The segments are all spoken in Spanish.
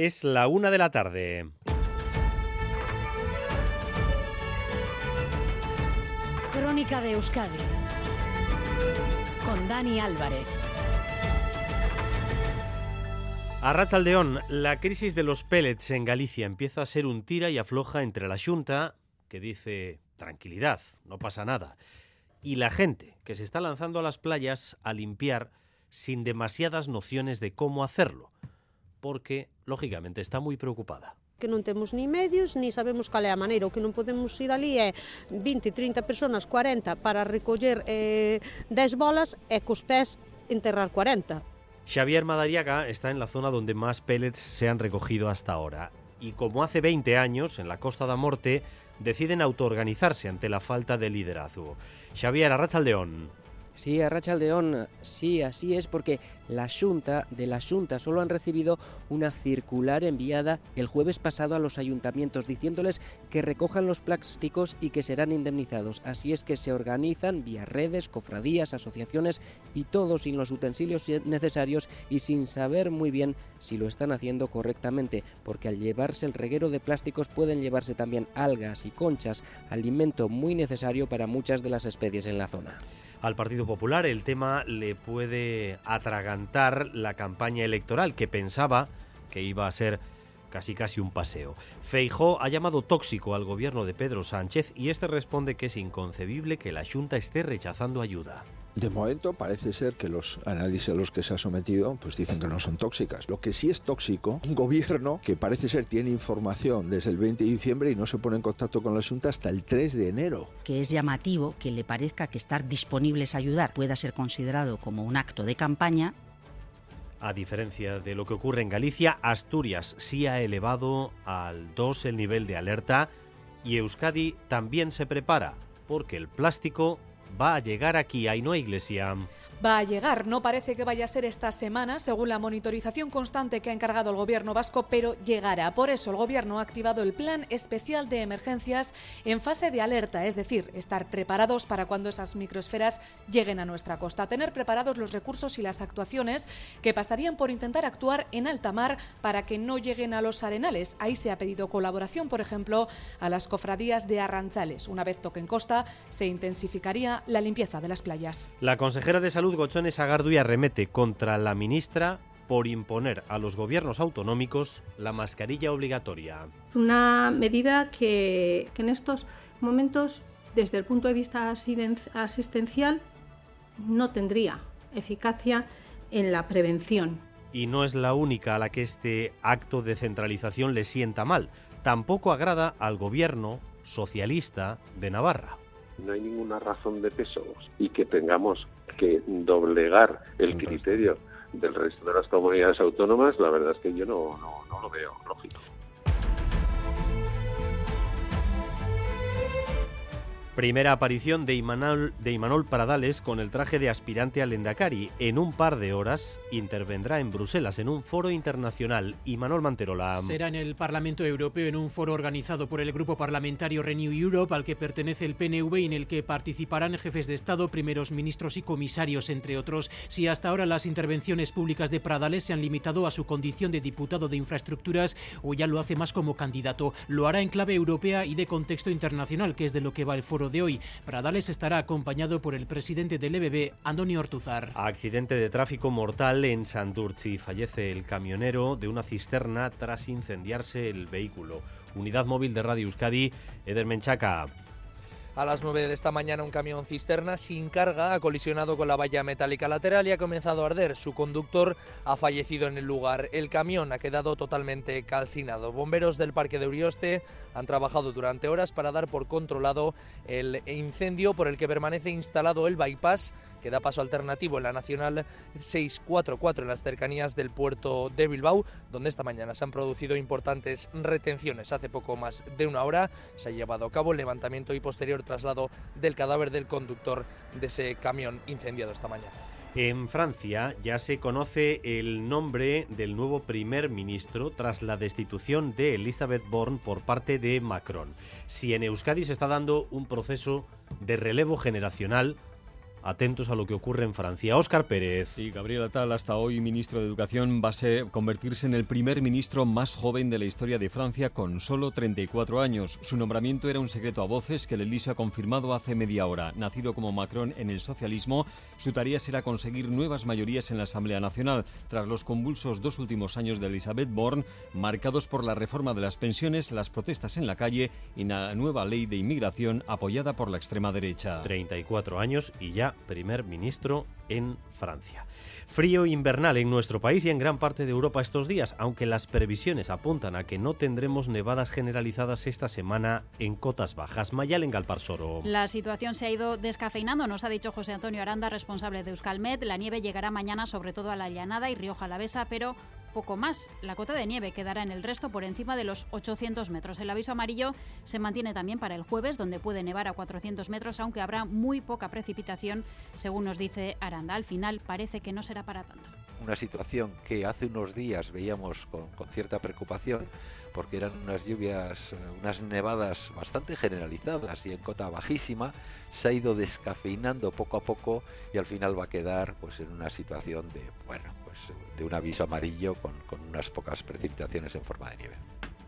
Es la 1 de la tarde. Crónica de Euskadi con Dani Álvarez. Arratsaldeón, la crisis de los pellets en Galicia empieza a ser un tira y afloja entre la Xunta, que dice tranquilidad, no pasa nada, y la gente, que se está lanzando a las playas a limpiar sin demasiadas nociones de cómo hacerlo, porque, lógicamente, está muy preocupada. Que non temos ni medios, ni sabemos cal é a maneira, o que non podemos ir ali é 20, 30 personas, 40, para recoller 10 bolas e cos pés enterrar 40. Xavier Madariaga está en la zona donde más pellets se han recogido hasta ahora. Y como hace 20 años, en la Costa da Morte, deciden autoorganizarse ante la falta de liderazgo. Xavier, arratsaldeón. Sí, arratsaldeón, sí, así es, porque la Xunta, de la Xunta solo han recibido una circular enviada el jueves pasado a los ayuntamientos diciéndoles que recojan los plásticos y que serán indemnizados. Así es que se organizan vía redes, cofradías, asociaciones y todo sin los utensilios necesarios y sin saber muy bien si lo están haciendo correctamente, porque al llevarse el reguero de plásticos pueden llevarse también algas y conchas, alimento muy necesario para muchas de las especies en la zona. Al Partido Popular el tema le puede atragantar la campaña electoral, que pensaba que iba a ser casi un paseo. Feijóo ha llamado tóxico al gobierno de Pedro Sánchez y este responde que es inconcebible que la Xunta esté rechazando ayuda. De momento parece ser que los análisis a los que se ha sometido pues dicen que no son tóxicas. Lo que sí es tóxico, un gobierno que parece ser tiene información desde el 20 de diciembre y no se pone en contacto con la Xunta hasta el 3 de enero. Que es llamativo que le parezca que estar disponibles a ayudar pueda ser considerado como un acto de campaña. A diferencia de lo que ocurre en Galicia, Asturias sí ha elevado al 2 el nivel de alerta y Euskadi también se prepara porque el plástico va a llegar aquí, Ainhoa Iglesia. Va a llegar, no parece que vaya a ser esta semana, según la monitorización constante que ha encargado el Gobierno vasco, pero llegará. Por eso el Gobierno ha activado el Plan Especial de Emergencias en fase de alerta, es decir, estar preparados para cuando esas microesferas lleguen a nuestra costa, tener preparados los recursos y las actuaciones que pasarían por intentar actuar en alta mar para que no lleguen a los arenales. Ahí se ha pedido colaboración, por ejemplo, a las cofradías de Arrantzales. Una vez toquen costa, se intensificaría la limpieza de las playas. La consejera de Salud, Gotzone Sagardui, arremete contra la ministra por imponer a los gobiernos autonómicos la mascarilla obligatoria. Una medida que en estos momentos, desde el punto de vista asistencial, no tendría eficacia en la prevención. Y no es la única a la que este acto de centralización le sienta mal. Tampoco agrada al gobierno socialista de Navarra. No hay ninguna razón de peso y que tengamos que doblegar el criterio del resto de las comunidades autónomas, la verdad es que yo no lo veo lógico. Primera aparición de Imanol Pradales con el traje de aspirante al Lehendakari. En un par de horas intervendrá en Bruselas en un foro internacional. Imanol Manterola. Será en el Parlamento Europeo, en un foro organizado por el grupo parlamentario Renew Europe, al que pertenece el PNV, y en el que participarán jefes de Estado, primeros ministros y comisarios, entre otros. Si hasta ahora las intervenciones públicas de Pradales se han limitado a su condición de diputado de infraestructuras, o ya lo hace más como candidato, lo hará en clave europea y de contexto internacional, que es de lo que va el foro de hoy. Pradales estará acompañado por el presidente del EBB, Andoni Ortuzar. Accidente de tráfico mortal en Santurtzi. Fallece el camionero de una cisterna tras incendiarse el vehículo. Unidad móvil de Radio Euskadi, Eder Menchaca. A las 9 de esta mañana un camión cisterna sin carga ha colisionado con la valla metálica lateral y ha comenzado a arder. Su conductor ha fallecido en el lugar. El camión ha quedado totalmente calcinado. Bomberos del Parque de Urioste han trabajado durante horas para dar por controlado el incendio, por el que permanece instalado el bypass que da paso alternativo en la Nacional 644 en las cercanías del puerto de Bilbao, donde esta mañana se han producido importantes retenciones. Hace poco más de una hora se ha llevado a cabo el levantamiento y posterior traslado del cadáver del conductor de ese camión incendiado esta mañana. En Francia ya se conoce el nombre del nuevo primer ministro tras la destitución de Élisabeth Borne por parte de Macron. Si en Euskadi se está dando un proceso de relevo generacional, atentos a lo que ocurre en Francia. Óscar Pérez. Sí, Gabriel Attal, hasta hoy ministro de Educación, va a convertirse en el primer ministro más joven de la historia de Francia, con solo 34 años. Su nombramiento era un secreto a voces que el Elíseo ha confirmado hace media hora. Nacido como Macron en el socialismo, su tarea será conseguir nuevas mayorías en la Asamblea Nacional, tras los convulsos dos últimos años de Élisabeth Borne, marcados por la reforma de las pensiones, las protestas en la calle y la nueva ley de inmigración apoyada por la extrema derecha. 34 años y ya primer ministro en Francia. Frío invernal en nuestro país y en gran parte de Europa estos días, aunque las previsiones apuntan a que no tendremos nevadas generalizadas esta semana en cotas bajas. Mayal en Galparsoro. La situación se ha ido descafeinando, nos ha dicho José Antonio Aranda, responsable de Euskalmet. La nieve llegará mañana sobre todo a la Llanada y Rioja Alavesa, pero poco más. La cota de nieve quedará en el resto por encima de los 800 metros. El aviso amarillo se mantiene también para el jueves, donde puede nevar a 400 metros, aunque habrá muy poca precipitación, según nos dice Aranda. Al final parece que no será para tanto. Una situación que hace unos días veíamos con cierta preocupación, porque eran unas lluvias, unas nevadas bastante generalizadas y en cota bajísima, se ha ido descafeinando poco a poco y al final va a quedar pues en una situación de, bueno, pues de un aviso amarillo con unas pocas precipitaciones en forma de nieve.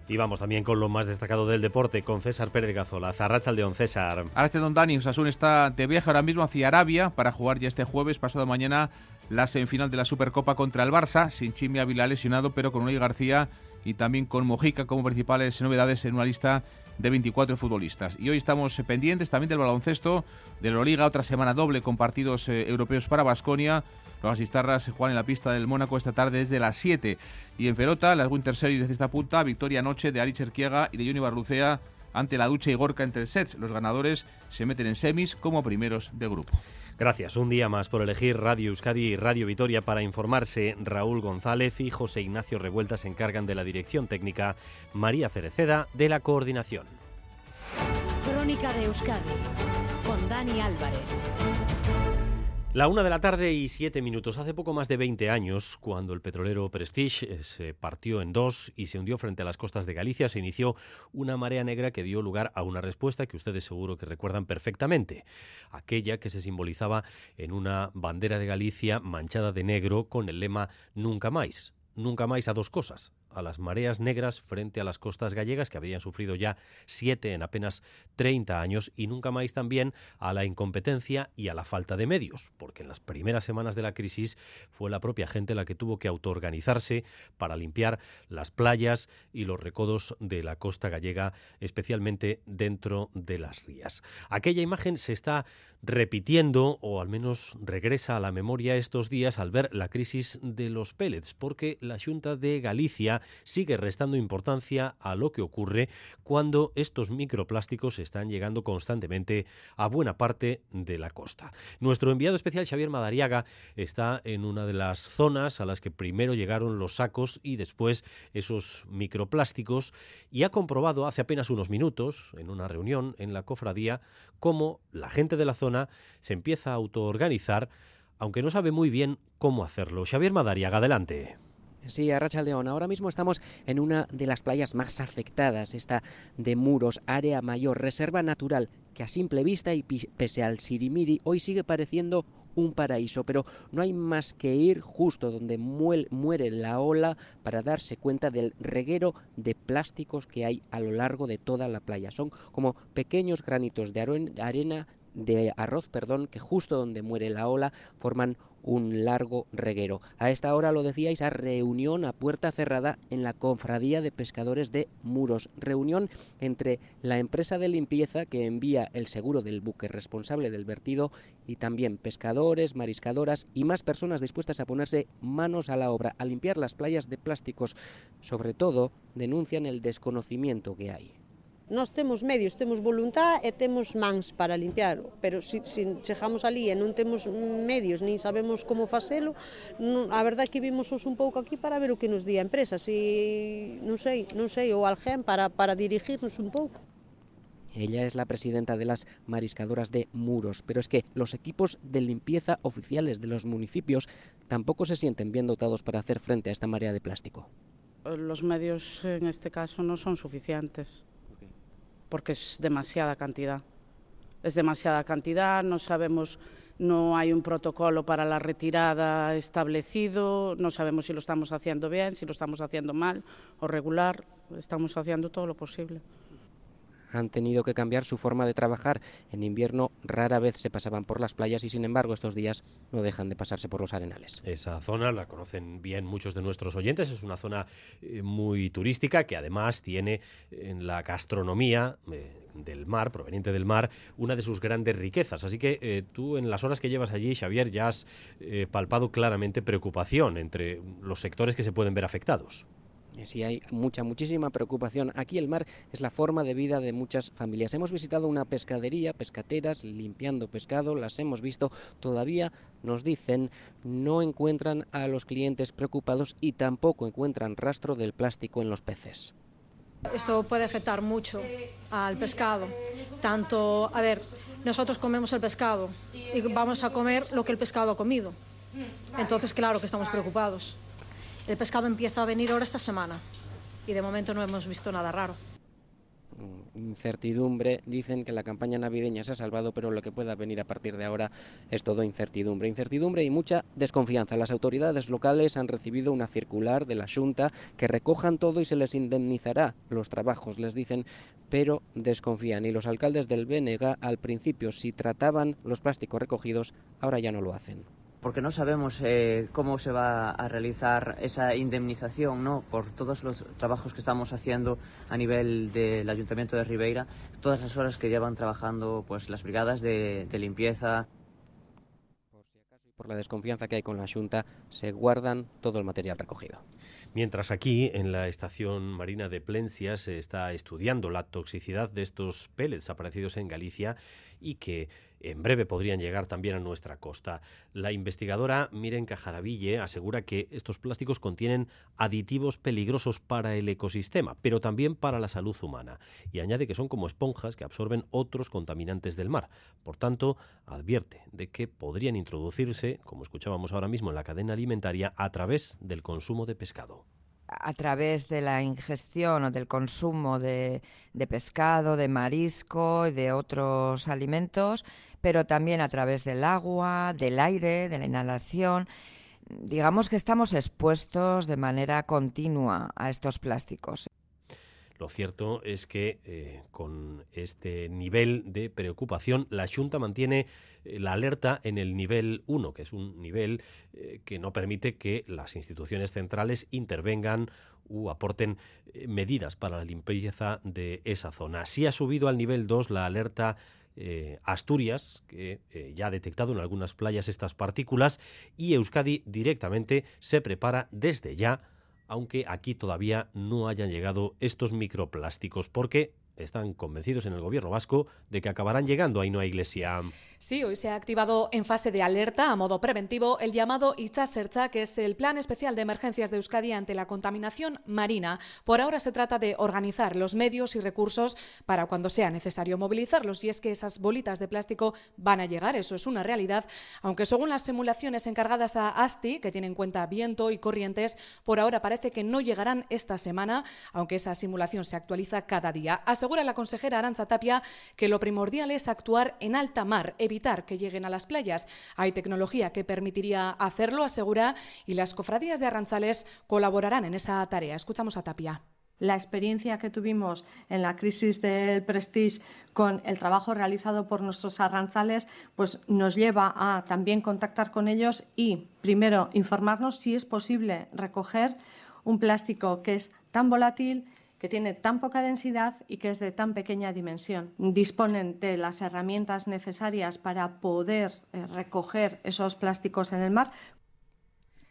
Y vamos también con lo más destacado del deporte, con César Pérez Gazola. Arrantzaldeon, César. Arrantzaldeon, Dani. Osasuna está de viaje ahora mismo hacia Arabia para jugar ya este jueves, pasado mañana, la semifinal de la Supercopa contra el Barça, sin Chimi Ávila lesionado, pero con Unai García y también con Mojica como principales novedades en una lista de 24 futbolistas. Y hoy estamos pendientes también del baloncesto, de la Liga, otra semana doble con partidos europeos para Baskonia. Los asistarras se juegan en la pista del Mónaco esta tarde desde las 7. Y en pelota, las Winter Series desde esta punta, victoria anoche de Aritz Erkiaga y de Joni Barrucea ante la Ducha y Gorka en 3 sets. Los ganadores se meten en semis como primeros de grupo. Gracias un día más por elegir Radio Euskadi y Radio Vitoria para informarse. Raúl González y José Ignacio Revuelta se encargan de la dirección técnica, María Cereceda de la coordinación. Crónica de Euskadi con Dani Álvarez. La 1:07 p.m. Hace poco más de 20 años, cuando el petrolero Prestige se partió en dos y se hundió frente a las costas de Galicia, se inició una marea negra que dio lugar a una respuesta que ustedes seguro que recuerdan perfectamente. Aquella que se simbolizaba en una bandera de Galicia manchada de negro con el lema «Nunca máis». Nunca máis a dos cosas, a las mareas negras frente a las costas gallegas que habían sufrido ya 7 en apenas 30 años y nunca máis también a la incompetencia y a la falta de medios, porque en las primeras semanas de la crisis fue la propia gente la que tuvo que autoorganizarse para limpiar las playas y los recodos de la costa gallega, especialmente dentro de las rías. Aquella imagen se está repitiendo, o al menos regresa a la memoria estos días al ver la crisis de los pellets, porque la Xunta de Galicia sigue restando importancia a lo que ocurre cuando estos microplásticos están llegando constantemente a buena parte de la costa. Nuestro enviado especial Xavier Madariaga está en una de las zonas a las que primero llegaron los sacos y después esos microplásticos y ha comprobado hace apenas unos minutos en una reunión en la cofradía cómo la gente de la zona se empieza a autoorganizar, aunque no sabe muy bien cómo hacerlo. Xavier Madariaga, adelante. Sí, Arratsaldeon. Ahora mismo estamos en una de las playas más afectadas, esta de Muros, área mayor, reserva natural, que a simple vista y pese al sirimiri, hoy sigue pareciendo un paraíso, pero no hay más que ir justo donde muere la ola para darse cuenta del reguero de plásticos que hay a lo largo de toda la playa. Son como pequeños granitos de arena, de arroz, perdón, que justo donde muere la ola forman un largo reguero. A esta hora, lo decíais, a reunión a puerta cerrada en la Cofradía de Pescadores de Muros. Reunión entre la empresa de limpieza que envía el seguro del buque responsable del vertido y también pescadores, mariscadoras y más personas dispuestas a ponerse manos a la obra, a limpiar las playas de plásticos. Sobre todo, denuncian el desconocimiento que hay. Nós temos medios, temos voluntad e temos mans para limpiar, pero se chegamos ali e non temos medios, nin sabemos como facelo, non, a verdade é que vimos un pouco aquí para ver o que nos di a empresa, se non sei o alguén para dirigirnos un pouco. Ella es la presidenta de las mariscadoras de Muros, pero es que los equipos de limpieza oficiales de los municipios tampoco se sienten bien dotados para hacer frente a esta marea de plástico. Los medios en este caso no son suficientes. Porque es demasiada cantidad, no sabemos no hay un protocolo para la retirada establecido, no sabemos si lo estamos haciendo bien, si lo estamos haciendo mal o regular, estamos haciendo todo lo posible. Han tenido que cambiar su forma de trabajar. En invierno rara vez se pasaban por las playas y, sin embargo, estos días no dejan de pasarse por los arenales. Esa zona la conocen bien muchos de nuestros oyentes. Es una zona muy turística que además tiene en la gastronomía del mar, proveniente del mar, una de sus grandes riquezas. Así que tú, en las horas que llevas allí, Xavier, ya has palpado claramente preocupación entre los sectores que se pueden ver afectados. Sí, hay muchísima preocupación. Aquí el mar es la forma de vida de muchas familias. Hemos visitado una pescadería, pescateras limpiando pescado, las hemos visto. Todavía, nos dicen, no encuentran a los clientes preocupados y tampoco encuentran rastro del plástico en los peces. Esto puede afectar mucho al pescado. Tanto, a ver, nosotros comemos el pescado y vamos a comer lo que el pescado ha comido. Entonces, claro que estamos preocupados. El pescado empieza a venir ahora esta semana y de momento no hemos visto nada raro. Incertidumbre. Dicen que la campaña navideña se ha salvado, pero lo que pueda venir a partir de ahora es todo incertidumbre. Incertidumbre y mucha desconfianza. Las autoridades locales han recibido una circular de la Xunta que recojan todo y se les indemnizará los trabajos, les dicen, pero desconfían. Y los alcaldes del BNG al principio sí trataban los plásticos recogidos, ahora ya no lo hacen. Porque no sabemos cómo se va a realizar esa indemnización, ¿no?, por todos los trabajos que estamos haciendo a nivel del Ayuntamiento de Ribeira, todas las horas que llevan trabajando pues las brigadas de limpieza. Por la desconfianza que hay con la Xunta, se guardan todo el material recogido. Mientras aquí, en la estación marina de Plencia, se está estudiando la toxicidad de estos pellets aparecidos en Galicia y que en breve podrían llegar también a nuestra costa. La investigadora Miren Cajaraville asegura que estos plásticos contienen aditivos peligrosos para el ecosistema, pero también para la salud humana. Y añade que son como esponjas que absorben otros contaminantes del mar. Por tanto, advierte de que podrían introducirse, como escuchábamos ahora mismo, en la cadena alimentaria a través del consumo de pescado. A través de la ingestión o del consumo de pescado, de marisco y de otros alimentos, pero también a través del agua, del aire, de la inhalación. Digamos que estamos expuestos de manera continua a estos plásticos. Lo cierto es que con este nivel de preocupación, la Xunta mantiene la alerta en el nivel 1, que es un nivel que no permite que las instituciones centrales intervengan o aporten medidas para la limpieza de esa zona. Sí ha subido al nivel 2 la alerta Asturias, que ya ha detectado en algunas playas estas partículas, y Euskadi directamente se prepara desde ya, aunque aquí todavía no hayan llegado estos microplásticos, porque están convencidos en el gobierno vasco de que acabarán llegando a Ainhoa Iglesia. Sí, hoy se ha activado en fase de alerta, a modo preventivo, el llamado Itsasertza, que es el Plan Especial de Emergencias de Euskadi ante la contaminación marina. Por ahora se trata de organizar los medios y recursos para cuando sea necesario movilizarlos, y es que esas bolitas de plástico van a llegar, eso es una realidad, aunque según las simulaciones encargadas a ASTI, que tienen en cuenta viento y corrientes, por ahora parece que no llegarán esta semana, aunque esa simulación se actualiza cada día. Asegura la consejera Arantza Tapia que lo primordial es actuar en alta mar, evitar que lleguen a las playas. Hay tecnología que permitiría hacerlo, asegura, y las cofradías de Arrantzales colaborarán en esa tarea. Escuchamos a Tapia. La experiencia que tuvimos en la crisis del Prestige con el trabajo realizado por nuestros arrantzales pues nos lleva a también contactar con ellos y, primero, informarnos si es posible recoger un plástico que es tan volátil, que tiene tan poca densidad y que es de tan pequeña dimensión. Disponen de las herramientas necesarias para poder recoger esos plásticos en el mar.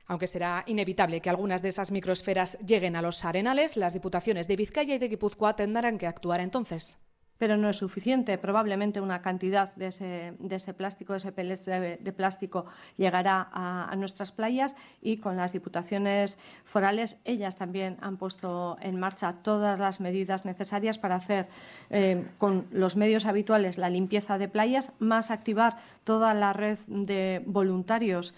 Aunque será inevitable que algunas de esas microesferas lleguen a los arenales, las diputaciones de Vizcaya y de Guipúzcoa tendrán que actuar entonces. Pero no es suficiente. Probablemente una cantidad de ese plástico, de ese pellet de plástico, llegará a nuestras playas, y con las diputaciones forales, ellas también han puesto en marcha todas las medidas necesarias para hacer con los medios habituales la limpieza de playas, más activar toda la red de voluntarios.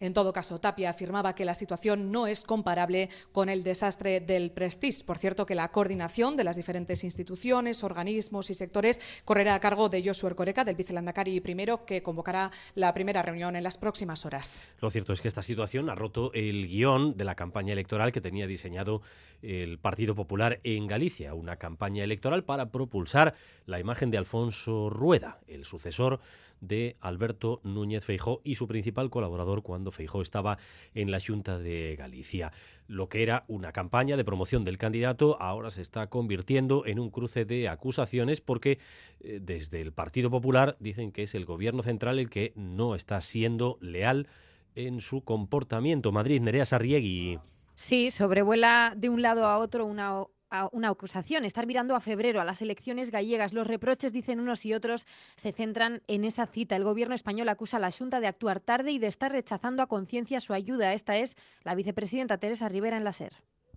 En todo caso, Tapia afirmaba que la situación no es comparable con el desastre del Prestige. Por cierto, que la coordinación de las diferentes instituciones, organismos y sectores correrá a cargo de Josu Erkoreka, del vicelehendakari primero, que convocará la primera reunión en las próximas horas. Lo cierto es que esta situación ha roto el guión de la campaña electoral que tenía diseñado el Partido Popular en Galicia, una campaña electoral para propulsar la imagen de Alfonso Rueda, el sucesor de Alberto Núñez Feijóo y su principal colaborador cuando Feijóo estaba en la Xunta de Galicia. Lo que era una campaña de promoción del candidato ahora se está convirtiendo en un cruce de acusaciones porque desde el Partido Popular dicen que es el gobierno central el que no está siendo leal en su comportamiento. Madrid, Nerea Sarriegui. Sí, sobrevuela de un lado a otro una acusación, estar mirando a febrero, a las elecciones gallegas. Los reproches, dicen unos y otros, se centran en esa cita. El gobierno español acusa a la Xunta de actuar tarde y de estar rechazando a conciencia su ayuda. Esta es la vicepresidenta Teresa Rivera en la SER.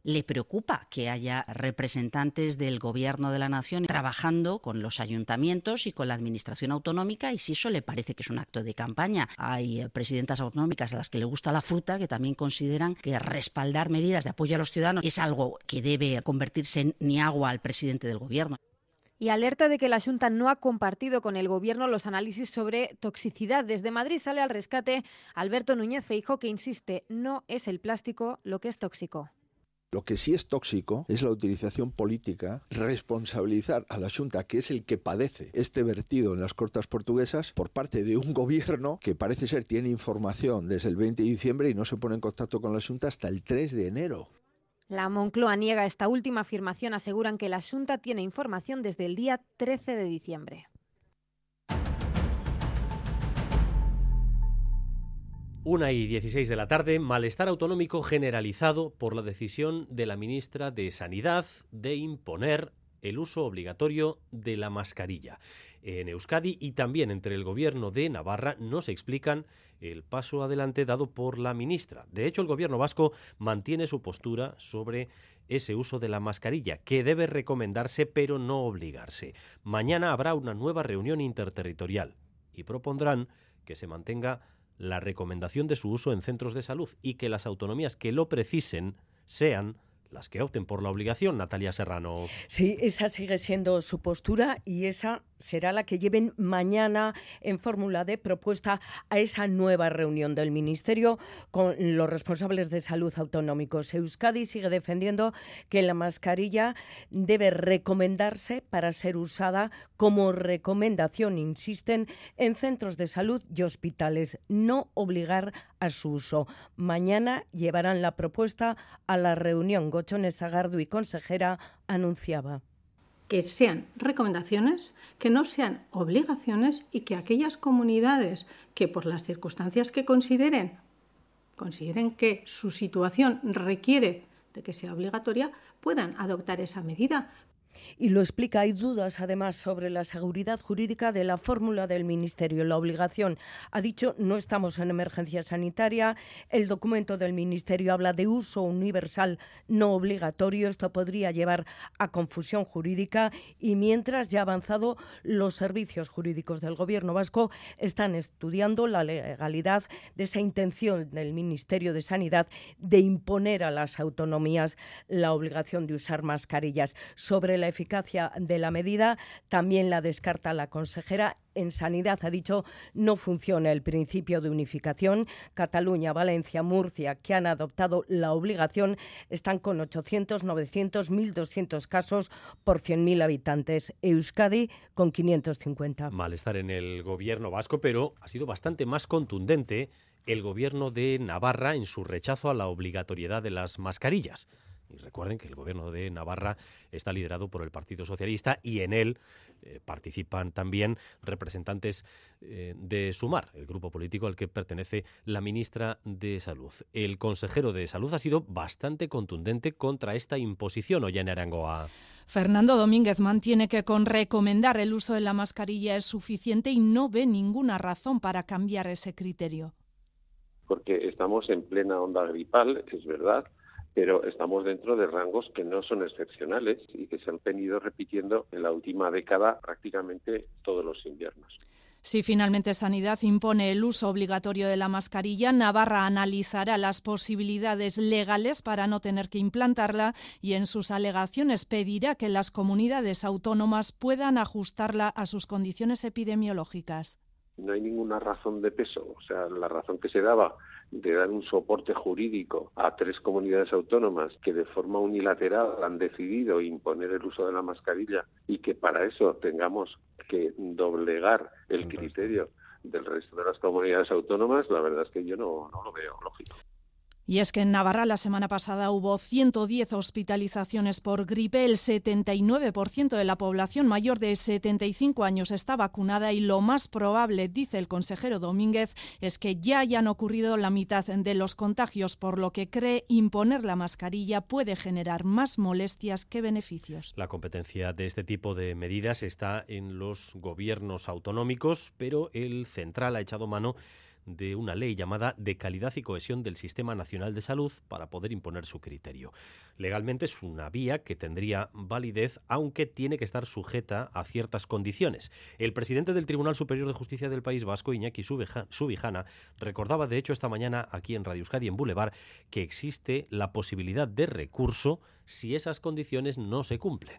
¿Le preocupa que haya representantes del Gobierno de la Nación trabajando con los ayuntamientos y con la Administración Autonómica? Y si eso le parece que es un acto de campaña. Hay presidentas autonómicas a las que le gusta la fruta que también consideran que respaldar medidas de apoyo a los ciudadanos es algo que debe convertirse en niagua al presidente del Gobierno. Y alerta de que la Xunta no ha compartido con el Gobierno los análisis sobre toxicidad. Desde Madrid sale al rescate Alberto Núñez Feijóo, que insiste, no es el plástico lo que es tóxico. Lo que sí es tóxico es la utilización política, responsabilizar a la Xunta, que es el que padece este vertido en las Cortes portuguesas, por parte de un gobierno que parece ser tiene información desde el 20 de diciembre y no se pone en contacto con la Xunta hasta el 3 de enero. La Moncloa niega esta última afirmación, aseguran que la Xunta tiene información desde el día 13 de diciembre. Una y 16 de la tarde, malestar autonómico generalizado por la decisión de la ministra de Sanidad de imponer el uso obligatorio de la mascarilla. En Euskadi y también entre el gobierno de Navarra no se explican el paso adelante dado por la ministra. De hecho, el gobierno vasco mantiene su postura sobre ese uso de la mascarilla, que debe recomendarse pero no obligarse. Mañana habrá una nueva reunión interterritorial y propondrán que se mantenga la recomendación de su uso en centros de salud y que las autonomías que lo precisen sean las que opten por la obligación, Natalia Serrano. Sí, esa sigue siendo su postura y esa será la que lleven mañana en fórmula de propuesta a esa nueva reunión del Ministerio con los responsables de salud autonómicos. Euskadi sigue defendiendo que la mascarilla debe recomendarse para ser usada como recomendación, insisten, en centros de salud y hospitales, no obligar a su uso. Mañana llevarán la propuesta a la reunión. Gotzone Sagardui, consejera, anunciaba que sean recomendaciones, que no sean obligaciones y que aquellas comunidades que por las circunstancias que consideren que su situación requiere de que sea obligatoria, puedan adoptar esa medida. Y lo explica, hay dudas además sobre la seguridad jurídica de la fórmula del Ministerio. La obligación, ha dicho, no estamos en emergencia sanitaria, el documento del Ministerio habla de uso universal no obligatorio, esto podría llevar a confusión jurídica y mientras ya ha avanzado, los servicios jurídicos del Gobierno vasco están estudiando la legalidad de esa intención del Ministerio de Sanidad de imponer a las autonomías la obligación de usar mascarillas. Sobre la eficacia de la medida también la descarta la consejera. En Sanidad, ha dicho, no funciona el principio de unificación. Cataluña, Valencia, Murcia, que han adoptado la obligación, están con 800, 900, 1.200 casos por 100.000 habitantes. Euskadi con 550. Malestar en el gobierno vasco, pero ha sido bastante más contundente el gobierno de Navarra en su rechazo a la obligatoriedad de las mascarillas. Y recuerden que el gobierno de Navarra está liderado por el Partido Socialista y en él participan también representantes de Sumar, el grupo político al que pertenece la ministra de Salud. El consejero de Salud ha sido bastante contundente contra esta imposición, Ollane Arangoa. Fernando Domínguez mantiene que con recomendar el uso de la mascarilla es suficiente y no ve ninguna razón para cambiar ese criterio. Porque estamos en plena onda gripal, es verdad, pero estamos dentro de rangos que no son excepcionales y que se han venido repitiendo en la última década prácticamente todos los inviernos. Si finalmente Sanidad impone el uso obligatorio de la mascarilla, Navarra analizará las posibilidades legales para no tener que implantarla y en sus alegaciones pedirá que las comunidades autónomas puedan ajustarla a sus condiciones epidemiológicas. No hay ninguna razón de peso, o sea, la razón que se daba de dar un soporte jurídico a tres comunidades autónomas que de forma unilateral han decidido imponer el uso de la mascarilla y que para eso tengamos que doblegar el criterio del resto de las comunidades autónomas, la verdad es que yo no lo veo lógico. Y es que en Navarra la semana pasada hubo 110 hospitalizaciones por gripe, el 79% de la población mayor de 75 años está vacunada y lo más probable, dice el consejero Domínguez, es que ya hayan ocurrido la mitad de los contagios, por lo que cree imponer la mascarilla puede generar más molestias que beneficios. La competencia de este tipo de medidas está en los gobiernos autonómicos, pero el central ha echado mano de una ley llamada de calidad y cohesión del Sistema Nacional de Salud para poder imponer su criterio. Legalmente es una vía que tendría validez, aunque tiene que estar sujeta a ciertas condiciones. El presidente del Tribunal Superior de Justicia del País Vasco, Iñaki Subijana, recordaba de hecho esta mañana aquí en Radio Euskadi, en Boulevard, que existe la posibilidad de recurso si esas condiciones no se cumplen.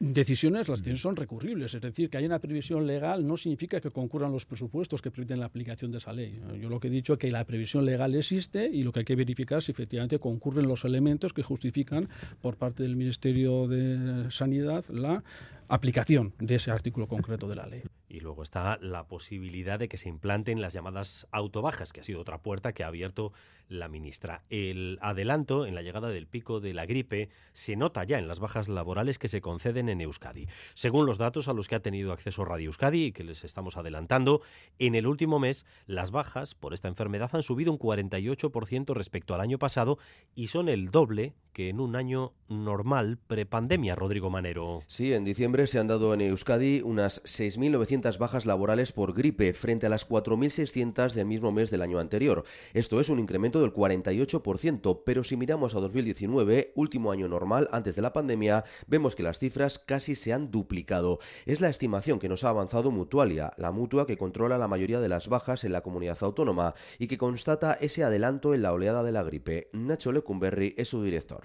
Decisiones, las decisiones son recurribles, es decir, que haya una previsión legal no significa que concurran los presupuestos que permiten la aplicación de esa ley. Yo lo que he dicho es que la previsión legal existe y lo que hay que verificar es si efectivamente concurren los elementos que justifican por parte del Ministerio de Sanidad la aplicación de ese artículo concreto de la ley. Y luego está la posibilidad de que se implanten las llamadas autobajas, que ha sido otra puerta que ha abierto la ministra. El adelanto en la llegada del pico de la gripe se nota ya en las bajas laborales que se conceden en Euskadi. Según los datos a los que ha tenido acceso Radio Euskadi y que les estamos adelantando, en el último mes las bajas por esta enfermedad han subido un 48% respecto al año pasado y son el doble que en un año normal prepandemia, Rodrigo Manero. Sí, en diciembre se han dado en Euskadi unas 6.900 bajas laborales por gripe frente a las 4.600 del mismo mes del año anterior. Esto es un incremento del 48%, pero si miramos a 2019, último año normal antes de la pandemia, vemos que las cifras casi se han duplicado. Es la estimación que nos ha avanzado Mutualia, la mutua que controla la mayoría de las bajas en la comunidad autónoma y que constata ese adelanto en la oleada de la gripe. Nacho Lecumberri es su director.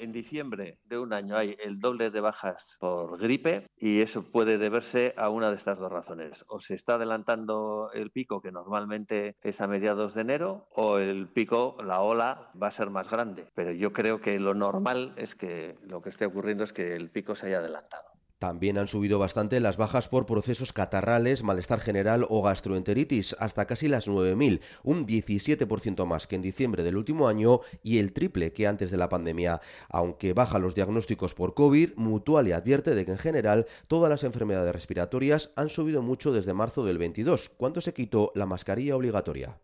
En diciembre de un año hay el doble de bajas por gripe y eso puede deberse a una de estas dos razones. O se está adelantando el pico, que normalmente es a mediados de enero, o el pico, la ola, va a ser más grande. Pero yo creo que lo normal es que lo que esté ocurriendo es que el pico se haya adelantado. También han subido bastante las bajas por procesos catarrales, malestar general o gastroenteritis, hasta casi las 9.000, un 17% más que en diciembre del último año y el triple que antes de la pandemia. Aunque bajan los diagnósticos por COVID, Mutualia advierte de que en general todas las enfermedades respiratorias han subido mucho desde marzo del 22, cuando se quitó la mascarilla obligatoria.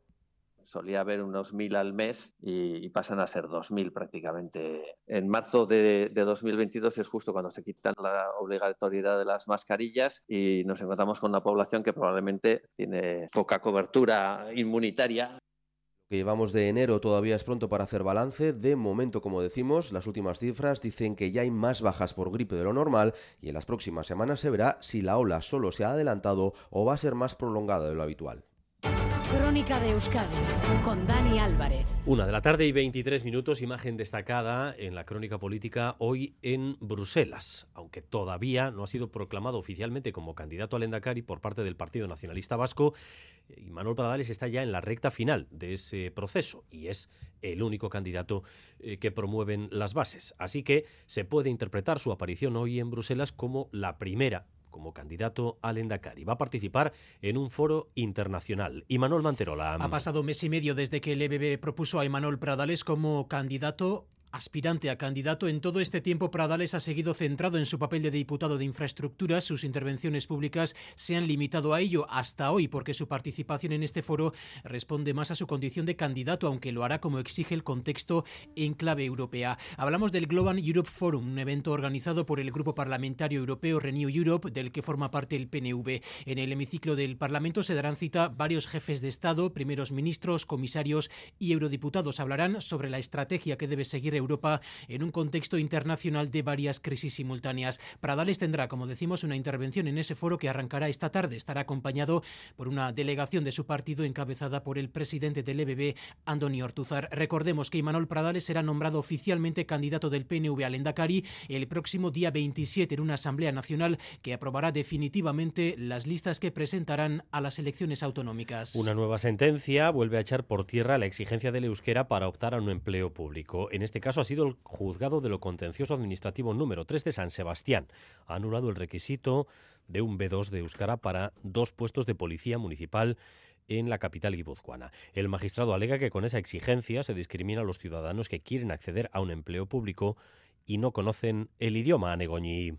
Solía haber unos 1.000 al mes y pasan a ser 2.000 prácticamente. En marzo de 2022 es justo cuando se quitan la obligatoriedad de las mascarillas y nos encontramos con una población que probablemente tiene poca cobertura inmunitaria. Que llevamos de enero todavía es pronto para hacer balance. De momento, como decimos, las últimas cifras dicen que ya hay más bajas por gripe de lo normal y en las próximas semanas se verá si la ola solo se ha adelantado o va a ser más prolongada de lo habitual. Crónica de Euskadi, con Dani Álvarez. 1:23 p.m, imagen destacada en la crónica política hoy en Bruselas. Aunque todavía no ha sido proclamado oficialmente como candidato a Lehendakari por parte del Partido Nacionalista Vasco, Imanol Pradales está ya en la recta final de ese proceso y es el único candidato que promueven las bases. Así que se puede interpretar su aparición hoy en Bruselas como la primera como candidato al Lehendakari. Va a participar en un foro internacional. Imanol Manterola. Ha pasado mes y medio desde que el EBB propuso a Imanol Pradales como candidato, aspirante a candidato. En todo este tiempo Pradales ha seguido centrado en su papel de diputado de infraestructuras. Sus intervenciones públicas se han limitado a ello hasta hoy porque su participación en este foro responde más a su condición de candidato, aunque lo hará como exige el contexto en clave europea. Hablamos del Global Europe Forum, un evento organizado por el Grupo Parlamentario Europeo Renew Europe, del que forma parte el PNV. En el hemiciclo del Parlamento se darán cita varios jefes de Estado, primeros ministros, comisarios y eurodiputados. Hablarán sobre la estrategia que debe seguir Europa en un contexto internacional de varias crisis simultáneas. Pradales tendrá, como decimos, una intervención en ese foro que arrancará esta tarde. Estará acompañado por una delegación de su partido encabezada por el presidente del EBB, Andoni Ortuzar. Recordemos que Imanol Pradales será nombrado oficialmente candidato del PNV a Lehendakari el próximo día 27 en una asamblea nacional que aprobará definitivamente las listas que presentarán a las elecciones autonómicas. Una nueva sentencia vuelve a echar por tierra la exigencia del euskera para optar a un empleo público. En este caso ha sido el juzgado de lo contencioso administrativo número 3 de San Sebastián. Ha anulado el requisito de un B2 de euskara para 2 puestos de policía municipal en la capital guipuzcoana. El magistrado alega que con esa exigencia se discrimina a los ciudadanos que quieren acceder a un empleo público y no conocen el idioma anegoñí.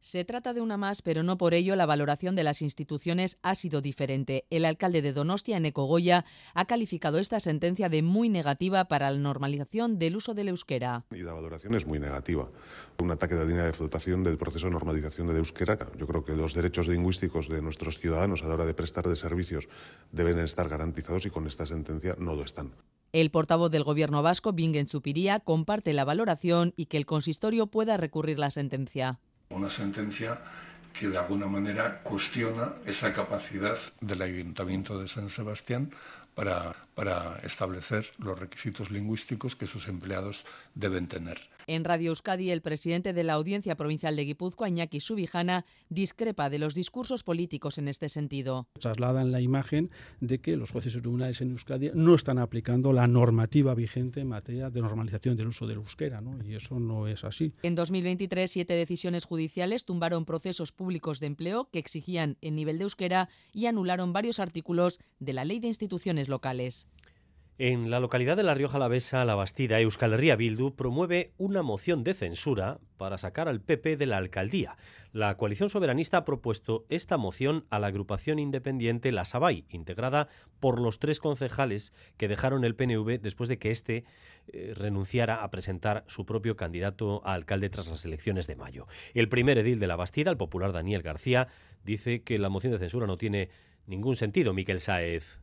Se trata de una más, pero no por ello la valoración de las instituciones ha sido diferente. El alcalde de Donostia, Eneko Goia, ha calificado esta sentencia de muy negativa para la normalización del uso del euskera. Y la valoración es muy negativa. Un ataque de la línea de flotación del proceso de normalización del euskera. Yo creo que los derechos lingüísticos de nuestros ciudadanos a la hora de prestar de servicios deben estar garantizados y con esta sentencia no lo están. El portavoz del Gobierno vasco, Bingen Zupiría, comparte la valoración y que el consistorio pueda recurrir la sentencia. Una sentencia que de alguna manera cuestiona esa capacidad del Ayuntamiento de San Sebastián para establecer los requisitos lingüísticos que sus empleados deben tener. En Radio Euskadi, el presidente de la Audiencia Provincial de Guipúzcoa, Iñaki Subijana, discrepa de los discursos políticos en este sentido. Trasladan la imagen de que los jueces y tribunales en Euskadi no están aplicando la normativa vigente en materia de normalización del uso del euskera, ¿no? Y eso no es así. En 2023, 7 decisiones judiciales tumbaron procesos públicos de empleo que exigían el nivel de euskera y anularon varios artículos de la Ley de Instituciones Locales. En la localidad de La Rioja Alavesa, La Bastida, Euskal Herria Bildu promueve una moción de censura para sacar al PP de la alcaldía. La coalición soberanista ha propuesto esta moción a la agrupación independiente La Sabai, integrada por los 3 concejales que dejaron el PNV después de que este renunciara a presentar su propio candidato a alcalde tras las elecciones de mayo. El primer edil de La Bastida, el popular Daniel García, dice que la moción de censura no tiene ningún sentido. Miquel Sáez.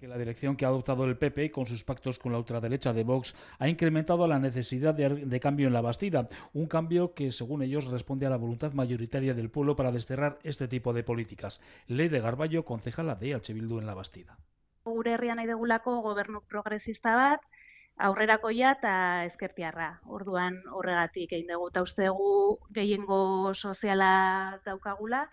Que la dirección que ha adoptado el PP con sus pactos con la ultraderecha de Vox ha incrementado la necesidad de cambio en La Bastida, un cambio que según ellos responde a la voluntad mayoritaria del pueblo para desterrar este tipo de políticas. Leire Garballo, concejala de EH Bildu en La Bastida. Gure herrian nahi degulako gobernu progresista bat, aurrerakoia eta ezkertiarra. Orduan horregatik egin dugu ta uste dugu gehiengo soziala daukagula.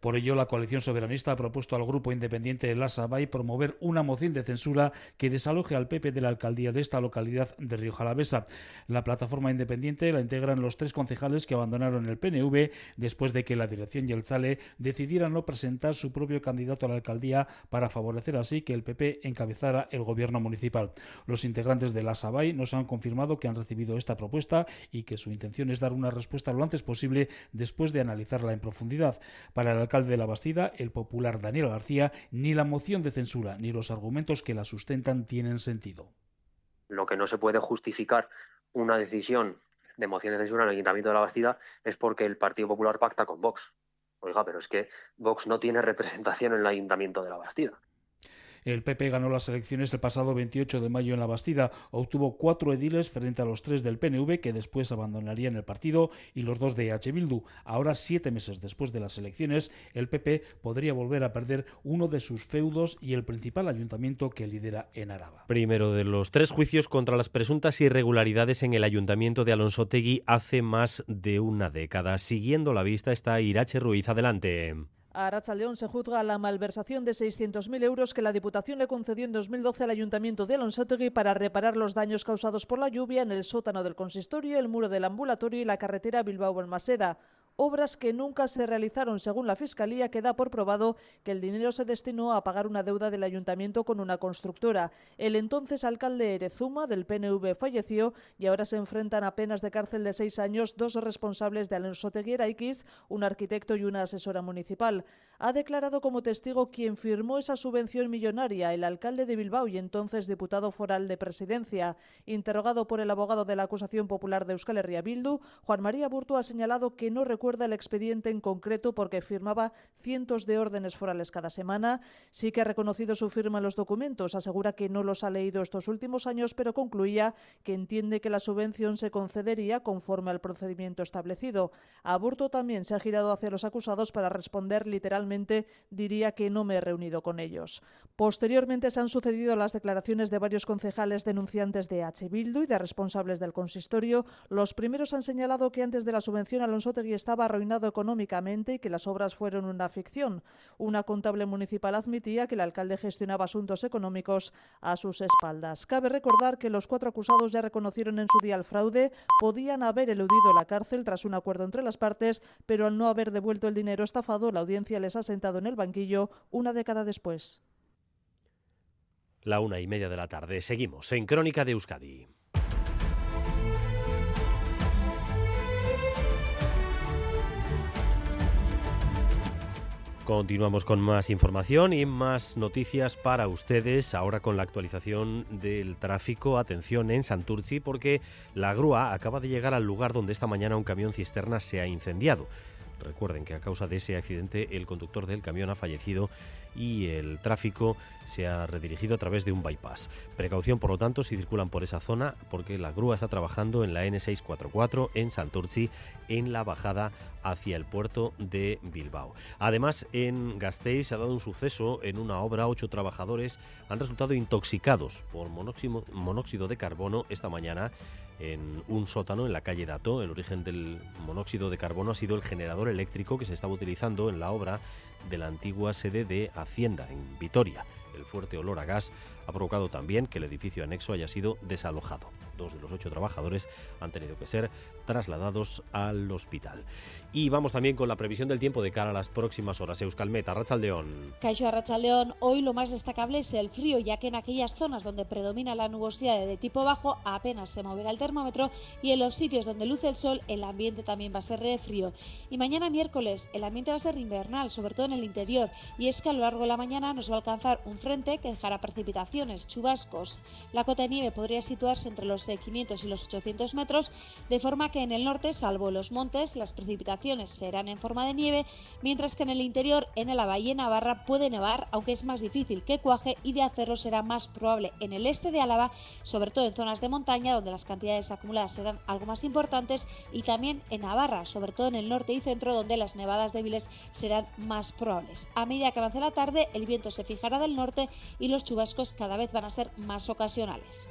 Por ello, la coalición soberanista ha propuesto al grupo independiente de La Sabai promover una moción de censura que desaloje al PP de la alcaldía de esta localidad de Rioja Alavesa. La plataforma independiente la integran los 3 concejales que abandonaron el PNV después de que la dirección yeltzale decidieran no presentar su propio candidato a la alcaldía para favorecer así que el PP encabezara el gobierno municipal. Los integrantes de La Sabai nos han confirmado que han recibido esta propuesta y que su intención es dar una respuesta lo antes posible después de analizarla en profundidad. Para el alcalde de La Bastida, el popular Daniel García, ni la moción de censura ni los argumentos que la sustentan tienen sentido. Lo que no se puede justificar una decisión de moción de censura en el Ayuntamiento de La Bastida es porque el Partido Popular pacta con Vox. Oiga, pero es que Vox no tiene representación en el Ayuntamiento de La Bastida. El PP ganó las elecciones el pasado 28 de mayo en La Bastida. Obtuvo 4 ediles frente a los 3 del PNV, que después abandonarían el partido, y los 2 de EH Bildu. Ahora, 7 meses después de las elecciones, el PP podría volver a perder uno de sus feudos y el principal ayuntamiento que lidera en Araba. Primero de los 3 juicios contra las presuntas irregularidades en el ayuntamiento de Alonsotegui hace más de una década. Siguiendo la vista está Irache Ruiz. Adelante. A Arratsaldeon, se juzga la malversación de 600.000 euros que la Diputación le concedió en 2012 al Ayuntamiento de Alonsotegi para reparar los daños causados por la lluvia en el sótano del consistorio, el muro del ambulatorio y la carretera Bilbao-Balmaseda. Obras que nunca se realizaron, según la Fiscalía, que da por probado que el dinero se destinó a pagar una deuda del Ayuntamiento con una constructora. El entonces alcalde Erezuma, del PNV, falleció y ahora se enfrentan a penas de cárcel de 6 años 2 responsables de Alonsotegi Eraikiz, un arquitecto y una asesora municipal. Ha declarado como testigo quien firmó esa subvención millonaria, el alcalde de Bilbao y entonces diputado foral de Presidencia. Interrogado por el abogado de la acusación popular de Euskal Herria Bildu, Juan María Burto ha señalado que no recuerda recuerda el expediente en concreto porque firmaba cientos de órdenes forales cada semana. Sí que ha reconocido su firma en los documentos, asegura que no los ha leído estos últimos años, pero concluía que entiende que la subvención se concedería conforme al procedimiento establecido. Aburto también se ha girado hacia los acusados para responder literalmente, diría que no me he reunido con ellos. Posteriormente se han sucedido las declaraciones de varios concejales denunciantes de H. Bildu y de responsables del consistorio. Los primeros han señalado que antes de la subvención Alonsotegi estaba arruinado económicamente y que las obras fueron una ficción. Una contable municipal admitía que el alcalde gestionaba asuntos económicos a sus espaldas. Cabe recordar que los cuatro acusados ya reconocieron en su día el fraude, podían haber eludido la cárcel tras un acuerdo entre las partes, pero al no haber devuelto el dinero estafado, la audiencia les ha sentado en el banquillo una década después. La 1:30 de la tarde. Seguimos en Crónica de Euskadi. Continuamos con más información y más noticias para ustedes, ahora con la actualización del tráfico. Atención en Santurtzi, porque la grúa acaba de llegar al lugar donde esta mañana un camión cisterna se ha incendiado. Recuerden que a causa de ese accidente el conductor del camión ha fallecido y el tráfico se ha redirigido a través de un bypass. Precaución, por lo tanto, si circulan por esa zona, porque la grúa está trabajando en la N644 en Santurtzi, en la bajada hacia el puerto de Bilbao. Además, en Gasteiz se ha dado un suceso en una obra. 8 trabajadores han resultado intoxicados por monóxido de carbono esta mañana en un sótano en la calle Dato. El origen del monóxido de carbono ha sido el generador eléctrico que se estaba utilizando en la obra de la antigua sede de Hacienda, en Vitoria. El fuerte olor a gas ha provocado también que el edificio anexo haya sido desalojado. 2 de los 8 trabajadores han tenido que ser trasladados al hospital. Y vamos también con la previsión del tiempo de cara a las próximas horas. Euskalmet, Arratsaldeón. Kaixo, Arratsaldeón. Hoy lo más destacable es el frío, ya que en aquellas zonas donde predomina la nubosidad de tipo bajo apenas se moverá el termómetro, y en los sitios donde luce el sol el ambiente también va a ser de frío. Y mañana miércoles el ambiente va a ser invernal, sobre todo en el interior, y es que a lo largo de la mañana nos va a alcanzar un frente que dejará precipitaciones, chubascos. La cota de nieve podría situarse entre los 500 y los 800 metros, de forma que en el norte, salvo los montes, las precipitaciones serán en forma de nieve, mientras que en el interior, en Álava y en Navarra, puede nevar, aunque es más difícil que cuaje, y de hacerlo será más probable en el este de Álava, sobre todo en zonas de montaña, donde las cantidades acumuladas serán algo más importantes, y también en Navarra, sobre todo en el norte y centro, donde las nevadas débiles serán más probables. A medida que avance la tarde, el viento se fijará del norte y los chubascos cada vez van a ser más ocasionales.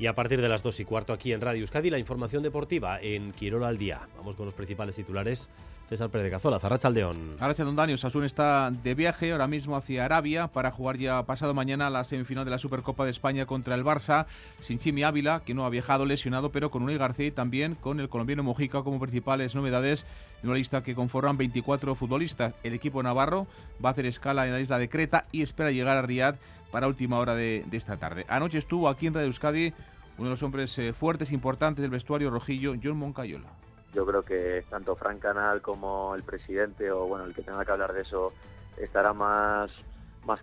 Y a partir de las 2:15 aquí en Radio Euskadi, la información deportiva en Quirola al Día. Vamos con los principales titulares. César Pérez de Cazzola, Zarrachaldeón. Arratsaldeón, Dani. Osasuna está de viaje ahora mismo hacia Arabia para jugar ya pasado mañana la semifinal de la Supercopa de España contra el Barça, sin Chimi Ávila, que no ha viajado lesionado, pero con Unai García y también con el colombiano Mojica como principales novedades en una lista que conforman 24 futbolistas. El equipo navarro va a hacer escala en la isla de Creta y espera llegar a Riad para última hora de esta tarde. Anoche estuvo aquí en Radio Euskadi uno de los hombres fuertes, importantes del vestuario rojillo, Jon Moncayola. Yo creo que tanto Fran Canal como el presidente, o bueno, el que tenga que hablar de eso, estará más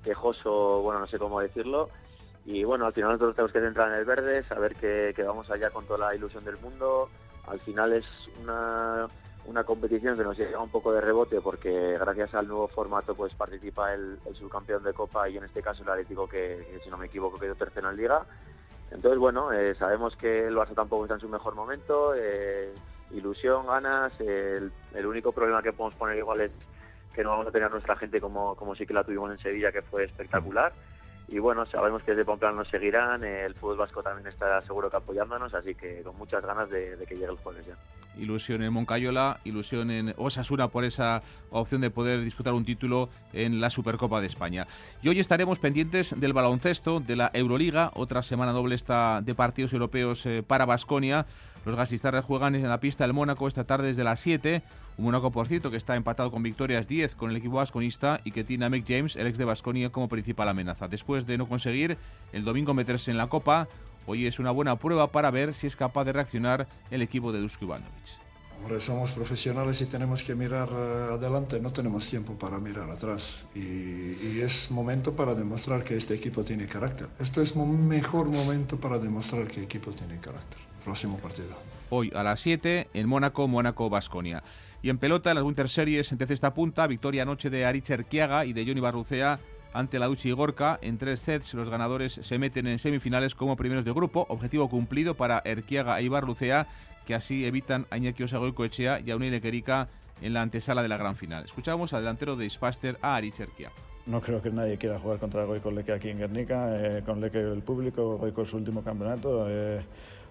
quejoso, bueno, no sé cómo decirlo. Y bueno, al final nosotros tenemos que centrar en el verde, saber que vamos allá con toda la ilusión del mundo. Al final es una competición que nos llega un poco de rebote, porque gracias al nuevo formato pues participa el subcampeón de Copa, y en este caso el Atlético, que si no me equivoco quedó tercero en Liga. Entonces bueno, sabemos que el Barça tampoco está en su mejor momento. Ilusión, ganas. El único problema que podemos poner igual es que no vamos a tener nuestra gente como sí que la tuvimos en Sevilla, que fue espectacular. Y bueno, sabemos que desde Pamplona nos seguirán. El fútbol vasco también está seguro que apoyándonos, así que con muchas ganas de que llegue el jueves ya. Ilusión en Moncayola, ilusión en Osasuna por esa opción de poder disputar un título en la Supercopa de España. Y hoy estaremos pendientes del baloncesto, de la Euroliga. Otra semana doble esta de partidos europeos para Baskonia. Los gasistarras juegan en la pista del Mónaco esta tarde desde las 7. Un Mónaco, por cierto, que está empatado con victorias 10 con el equipo vasconista y que tiene a Mick James, el ex de Baskonia, como principal amenaza. Después de no conseguir el domingo meterse en la Copa, hoy es una buena prueba para ver si es capaz de reaccionar el equipo de Dusko Ivanovic. Hombre, somos profesionales y tenemos que mirar adelante, no tenemos tiempo para mirar atrás. Y es momento para demostrar que este equipo tiene carácter. Esto es el mejor momento para demostrar que el equipo tiene carácter. próximo partido. Hoy a las 7 en Mónaco, Mónaco-Baskonia. Y en pelota, en las Winter Series, en tercera punta, victoria anoche de Aritz Erkiaga y de Joni Barrucea ante la Uchi y Gorka. En 3 sets los ganadores se meten en semifinales como primeros de grupo. Objetivo cumplido para Erkiaga y Barrucea, que así evitan a Iñaki Osagoikoetxea y a Unai Lekerika en la antesala de la gran final. Escuchamos al delantero de Ispaster, a Aritz Erkiaga. No creo que nadie quiera jugar contra Goiko Leke aquí en Guernica, con Leke el público, Goiko es su último campeonato,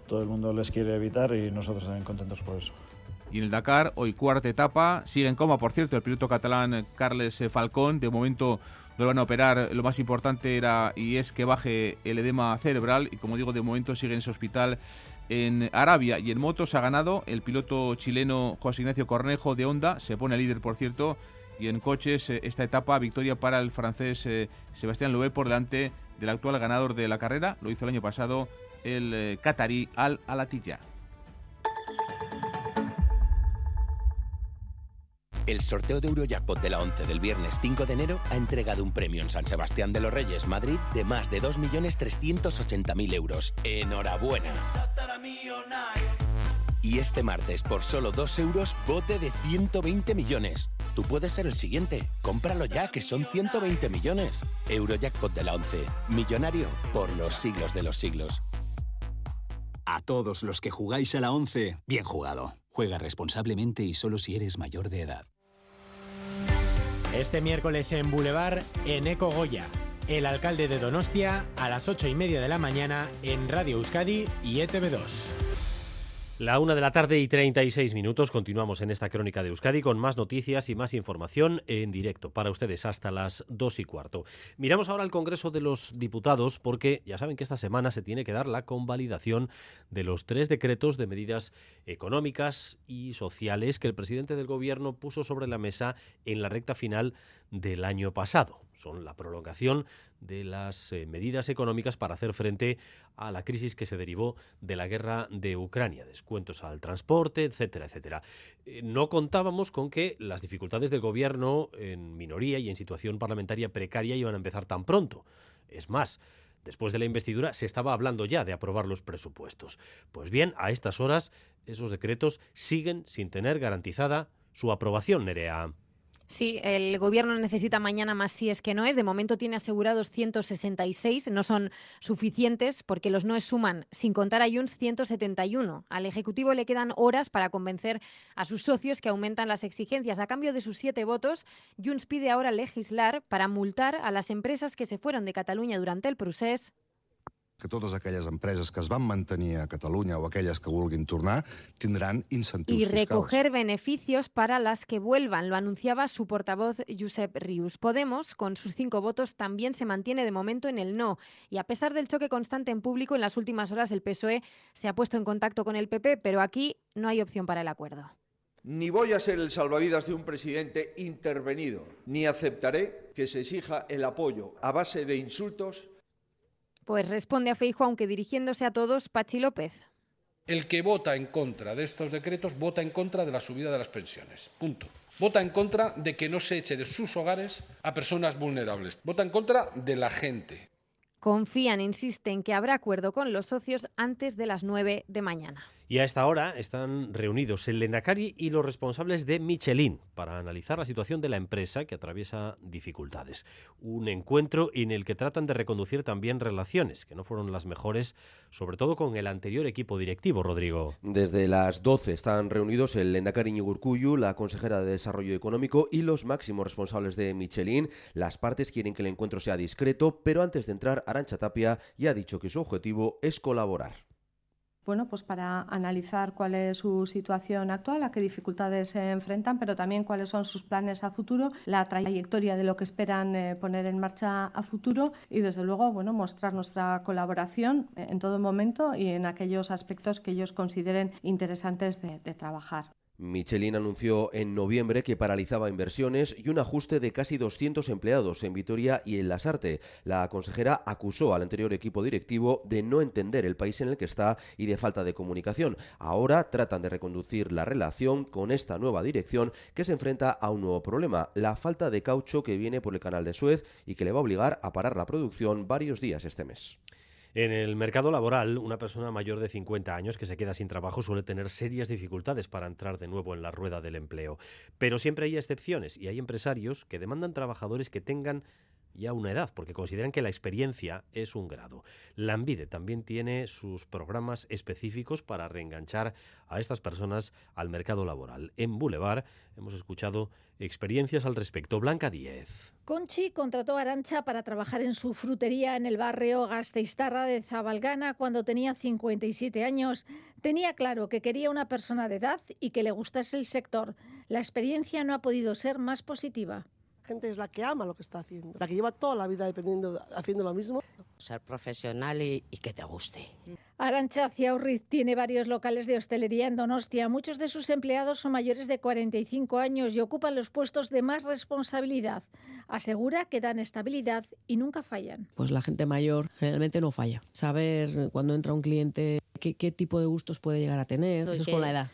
todo el mundo les quiere evitar y nosotros también contentos por eso. Y en el Dakar, hoy cuarta etapa, sigue en coma, por cierto, el piloto catalán Carles Falcón. De momento lo van a operar, lo más importante era y es que baje el edema cerebral y, como digo, de momento sigue en ese hospital en Arabia. Y en motos ha ganado el piloto chileno José Ignacio Cornejo de Honda, se pone líder, por cierto. Y en coches, esta etapa, victoria para el francés Sebastián Loeb por delante del actual ganador de la carrera. Lo hizo el año pasado el catarí Al Alatilla. El sorteo de Eurojackpot de la 11 del viernes 5 de enero ha entregado un premio en San Sebastián de los Reyes, Madrid, de más de 2.380.000 euros. ¡Enhorabuena! Y este martes, por solo 2 euros, bote de 120 millones. Tú puedes ser el siguiente. Cómpralo ya, que son 120 millones. Eurojackpot de la 11. Millonario por los siglos de los siglos. A todos los que jugáis a la 11, bien jugado. Juega responsablemente y solo si eres mayor de edad. Este miércoles en Boulevard, en Eco Goya. El alcalde de Donostia, a las 8:30 de la mañana, en Radio Euskadi y ETV2. La 1:36 PM, continuamos en esta Crónica de Euskadi con más noticias y más información en directo para ustedes hasta las 2:15. Miramos ahora al Congreso de los Diputados porque ya saben que esta semana se tiene que dar la convalidación de los 3 decretos de medidas económicas y sociales que el presidente del Gobierno puso sobre la mesa en la recta final del año pasado. Son la prolongación de las medidas económicas para hacer frente a la crisis que se derivó de la guerra de Ucrania, descuentos al transporte, etcétera, etcétera. No contábamos con que las dificultades del Gobierno en minoría y en situación parlamentaria precaria iban a empezar tan pronto. Es más, después de la investidura se estaba hablando ya de aprobar los presupuestos. Pues bien, a estas horas esos decretos siguen sin tener garantizada su aprobación, Nerea. Sí, el Gobierno necesita mañana más sí es que no es. De momento tiene asegurados 166, no son suficientes porque los noes suman, sin contar a Junts, 171. Al Ejecutivo le quedan horas para convencer a sus socios que aumentan las exigencias. A cambio de sus 7 votos, Junts pide ahora legislar para multar a las empresas que se fueron de Cataluña durante el procés. Que totes aquelles empreses que es van mantenir a Cataluña o aquelles que vulguin tornar tindrán incentivos fiscales. Y recoger beneficios para las que vuelvan, lo anunciaba su portavoz Josep Rius. Podemos, con sus 5 votos, también se mantiene de momento en el no. Y a pesar del choque constante en público, en las últimas horas el PSOE se ha puesto en contacto con el PP, pero aquí no hay opción para el acuerdo. Ni voy a ser el salvavidas de un presidente intervenido, ni aceptaré que se exija el apoyo a base de insultos. Pues responde a Feijóo, aunque dirigiéndose a todos, Pachi López. El que vota en contra de estos decretos vota en contra de la subida de las pensiones. Punto. Vota en contra de que no se eche de sus hogares a personas vulnerables. Vota en contra de la gente. Confían, insisten, que habrá acuerdo con los socios antes de las 9 de mañana. Y a esta hora están reunidos el Lehendakari y los responsables de Michelin para analizar la situación de la empresa que atraviesa dificultades. Un encuentro en el que tratan de reconducir también relaciones que no fueron las mejores, sobre todo con el anterior equipo directivo, Rodrigo. Desde las 12 están reunidos el Lehendakari Iñigo Urkullu, la consejera de Desarrollo Económico y los máximos responsables de Michelin. Las partes quieren que el encuentro sea discreto, pero antes de entrar, Arantza Tapia ya ha dicho que su objetivo es colaborar. Bueno, pues para analizar cuál es su situación actual, a qué dificultades se enfrentan, pero también cuáles son sus planes a futuro, la trayectoria de lo que esperan poner en marcha a futuro y, desde luego, bueno, mostrar nuestra colaboración en todo momento y en aquellos aspectos que ellos consideren interesantes de trabajar. Michelin anunció en noviembre que paralizaba inversiones y un ajuste de casi 200 empleados en Vitoria y en Lasarte. La consejera acusó al anterior equipo directivo de no entender el país en el que está y de falta de comunicación. Ahora tratan de reconducir la relación con esta nueva dirección que se enfrenta a un nuevo problema, la falta de caucho que viene por el canal de Suez y que le va a obligar a parar la producción varios días este mes. En el mercado laboral, una persona mayor de 50 años que se queda sin trabajo suele tener serias dificultades para entrar de nuevo en la rueda del empleo. Pero siempre hay excepciones y hay empresarios que demandan trabajadores que tengan ya una edad, porque consideran que la experiencia es un grado. Lanbide también tiene sus programas específicos para reenganchar a estas personas al mercado laboral. En Boulevard hemos escuchado experiencias al respecto. Blanca Díez. Conchi contrató a Arantza para trabajar en su frutería en el barrio Gasteiztarra de Zabalgana cuando tenía 57 años. Tenía claro que quería una persona de edad y que le gustase el sector. La experiencia no ha podido ser más positiva. La gente es la que ama lo que está haciendo, la que lleva toda la vida haciendo lo mismo. Ser profesional y que te guste. Arantza Ciaurriz tiene varios locales de hostelería en Donostia. Muchos de sus empleados son mayores de 45 años y ocupan los puestos de más responsabilidad. Asegura que dan estabilidad y nunca fallan. Pues la gente mayor generalmente no falla. Saber cuando entra un cliente qué tipo de gustos puede llegar a tener, eso es con la edad.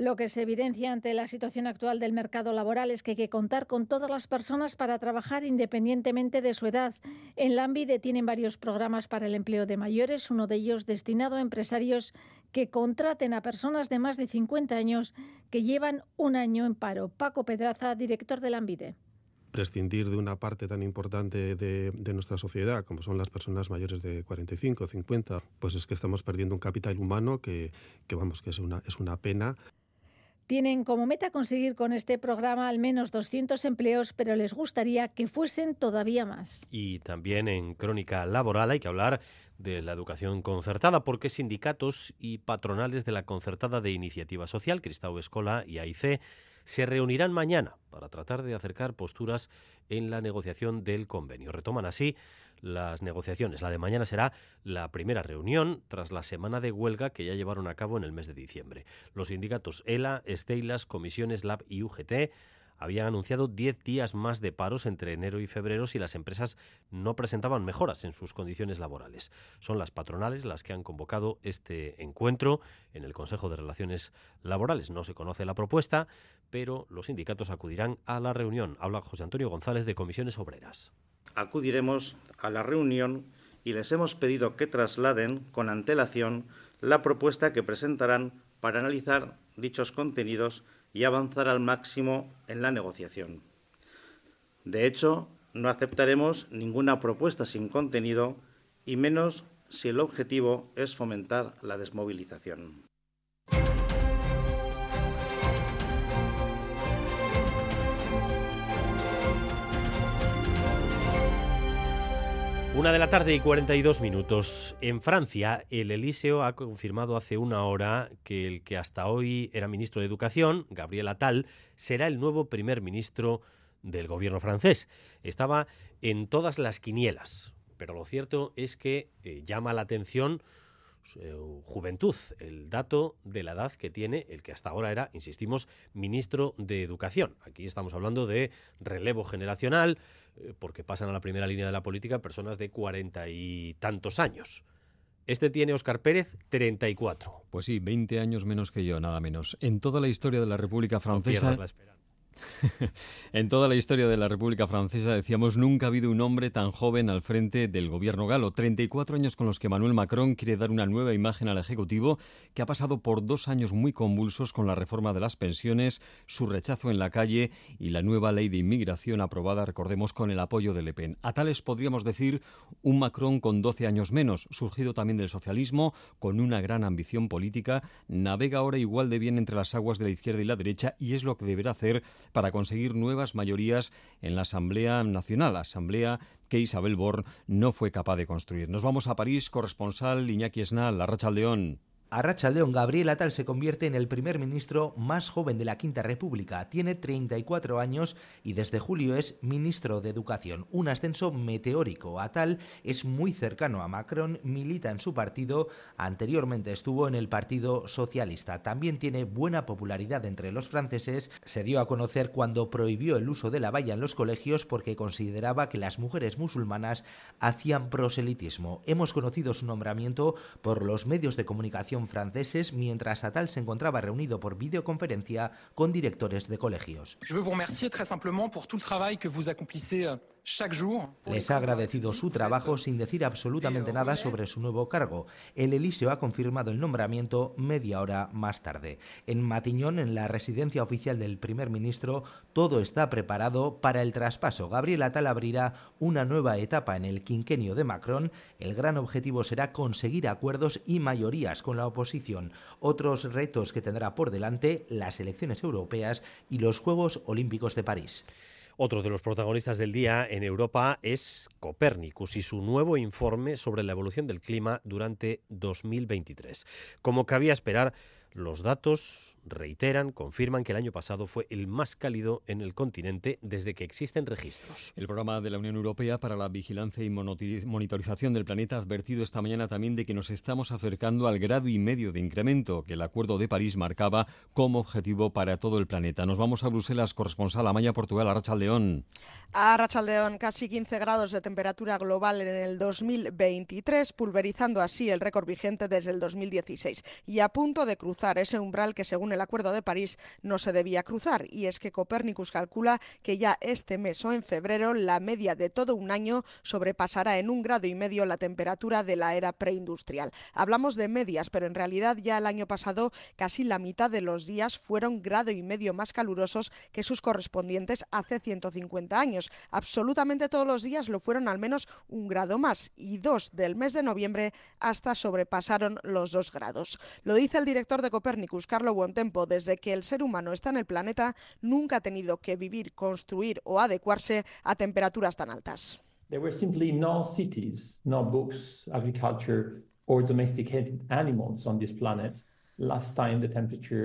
Lo que se evidencia ante la situación actual del mercado laboral es que hay que contar con todas las personas para trabajar independientemente de su edad. En Lanbide tienen varios programas para el empleo de mayores, uno de ellos destinado a empresarios que contraten a personas de más de 50 años que llevan un año en paro. Paco Pedraza, director de Lanbide. Prescindir de una parte tan importante de nuestra sociedad, como son las personas mayores de 45, 50, pues es que estamos perdiendo un capital humano que es una pena. Tienen como meta conseguir con este programa al menos 200 empleos, pero les gustaría que fuesen todavía más. Y también en Crónica Laboral hay que hablar de la educación concertada, porque sindicatos y patronales de la concertada de Iniciativa Social, Kristau Eskola y AIC, se reunirán mañana para tratar de acercar posturas en la negociación del convenio. Retoman así las negociaciones. La de mañana será la primera reunión tras la semana de huelga que ya llevaron a cabo en el mes de diciembre. Los sindicatos ELA, Steilas, Comisiones, LAB y UGT habían anunciado 10 días más de paros entre enero y febrero si las empresas no presentaban mejoras en sus condiciones laborales. Son las patronales las que han convocado este encuentro en el Consejo de Relaciones Laborales. No se conoce la propuesta, pero los sindicatos acudirán a la reunión. Habla José Antonio González de Comisiones Obreras. Acudiremos a la reunión y les hemos pedido que trasladen con antelación la propuesta que presentarán para analizar dichos contenidos y avanzar al máximo en la negociación. De hecho, no aceptaremos ninguna propuesta sin contenido, y menos si el objetivo es fomentar la desmovilización. Una de la tarde y 42 minutos. En Francia, el Elíseo ha confirmado hace una hora que el que hasta hoy era ministro de Educación, Gabriel Attal, será el nuevo primer ministro del gobierno francés. Estaba en todas las quinielas, pero lo cierto es que llama la atención su juventud, el dato de la edad que tiene el que hasta ahora era, insistimos, ministro de Educación. Aquí estamos hablando de relevo generacional, porque pasan a la primera línea de la política personas de 40 y tantos años. Este tiene, Óscar Pérez, 34. Pues sí, 20 años menos que yo, nada menos. En toda la historia de la República Francesa... En toda la historia de la República Francesa, decíamos, nunca ha habido un hombre tan joven al frente del gobierno galo. 34 años con los que Emmanuel Macron quiere dar una nueva imagen al Ejecutivo, que ha pasado por 2 años muy convulsos con la reforma de las pensiones, su rechazo en la calle y la nueva ley de inmigración aprobada, recordemos, con el apoyo de Le Pen. A tales podríamos decir un Macron con 12 años menos, surgido también del socialismo, con una gran ambición política, navega ahora igual de bien entre las aguas de la izquierda y la derecha, y es lo que deberá hacer para conseguir nuevas mayorías en la Asamblea Nacional, asamblea que Élisabeth Borne no fue capaz de construir. Nos vamos a París, corresponsal Iñaki Esnal, arratsaldeón. Arratsaldeón. Gabriel Attal se convierte en el primer ministro más joven de la Quinta República. Tiene 34 años y desde julio es ministro de Educación. Un ascenso meteórico. Attal es muy cercano a Macron, milita en su partido, anteriormente estuvo en el Partido Socialista. También tiene buena popularidad entre los franceses. Se dio a conocer cuando prohibió el uso de la valla en los colegios porque consideraba que las mujeres musulmanas hacían proselitismo. Hemos conocido su nombramiento por los medios de comunicación franceses mientras Attal se encontraba reunido por videoconferencia con directores de colegios. Je veux vous remercier très simplement pour tout le travail que vous accomplissez Les ha agradecido su trabajo sin decir absolutamente nada sobre su nuevo cargo. El Elíseo ha confirmado el nombramiento media hora más tarde. En Matiñón, en la residencia oficial del primer ministro, todo está preparado para el traspaso. Gabriel Attal abrirá una nueva etapa en el quinquenio de Macron. El gran objetivo será conseguir acuerdos y mayorías con la oposición. Otros retos que tendrá por delante, las elecciones europeas y los Juegos Olímpicos de París. Otro de los protagonistas del día en Europa es Copérnicus y su nuevo informe sobre la evolución del clima durante 2023. Como cabía esperar, los datos confirman que el año pasado fue el más cálido en el continente desde que existen registros. El programa de la Unión Europea para la vigilancia y monitorización del planeta ha advertido esta mañana también de que nos estamos acercando al 1,5 grados de incremento que el Acuerdo de París marcaba como objetivo para todo el planeta. Nos vamos a Bruselas, corresponsal Amaya Portugal, Arratsaldeón. Arratsaldeón, casi 15 grados de temperatura global en el 2023, pulverizando así el récord vigente desde el 2016 y a punto de cruzar ese umbral que, según el Acuerdo de París, no se debía cruzar, y es que Copérnicus calcula que ya este mes o en febrero la media de todo un año sobrepasará en 1,5 grados la temperatura de la era preindustrial. Hablamos de medias, pero en realidad ya el año pasado casi la mitad de los días fueron 1,5 grados más calurosos que sus correspondientes hace 150 años. Absolutamente todos los días lo fueron al menos 1 grado más, y 2 del mes de noviembre hasta sobrepasaron los 2 grados. Lo dice el director de Copérnicus, Carlo Buontempo. Desde que el ser humano está en el planeta, nunca ha tenido que vivir, construir o adecuarse a temperaturas tan altas. There were simply no cities, no books, agriculture or domesticated animals on this planet.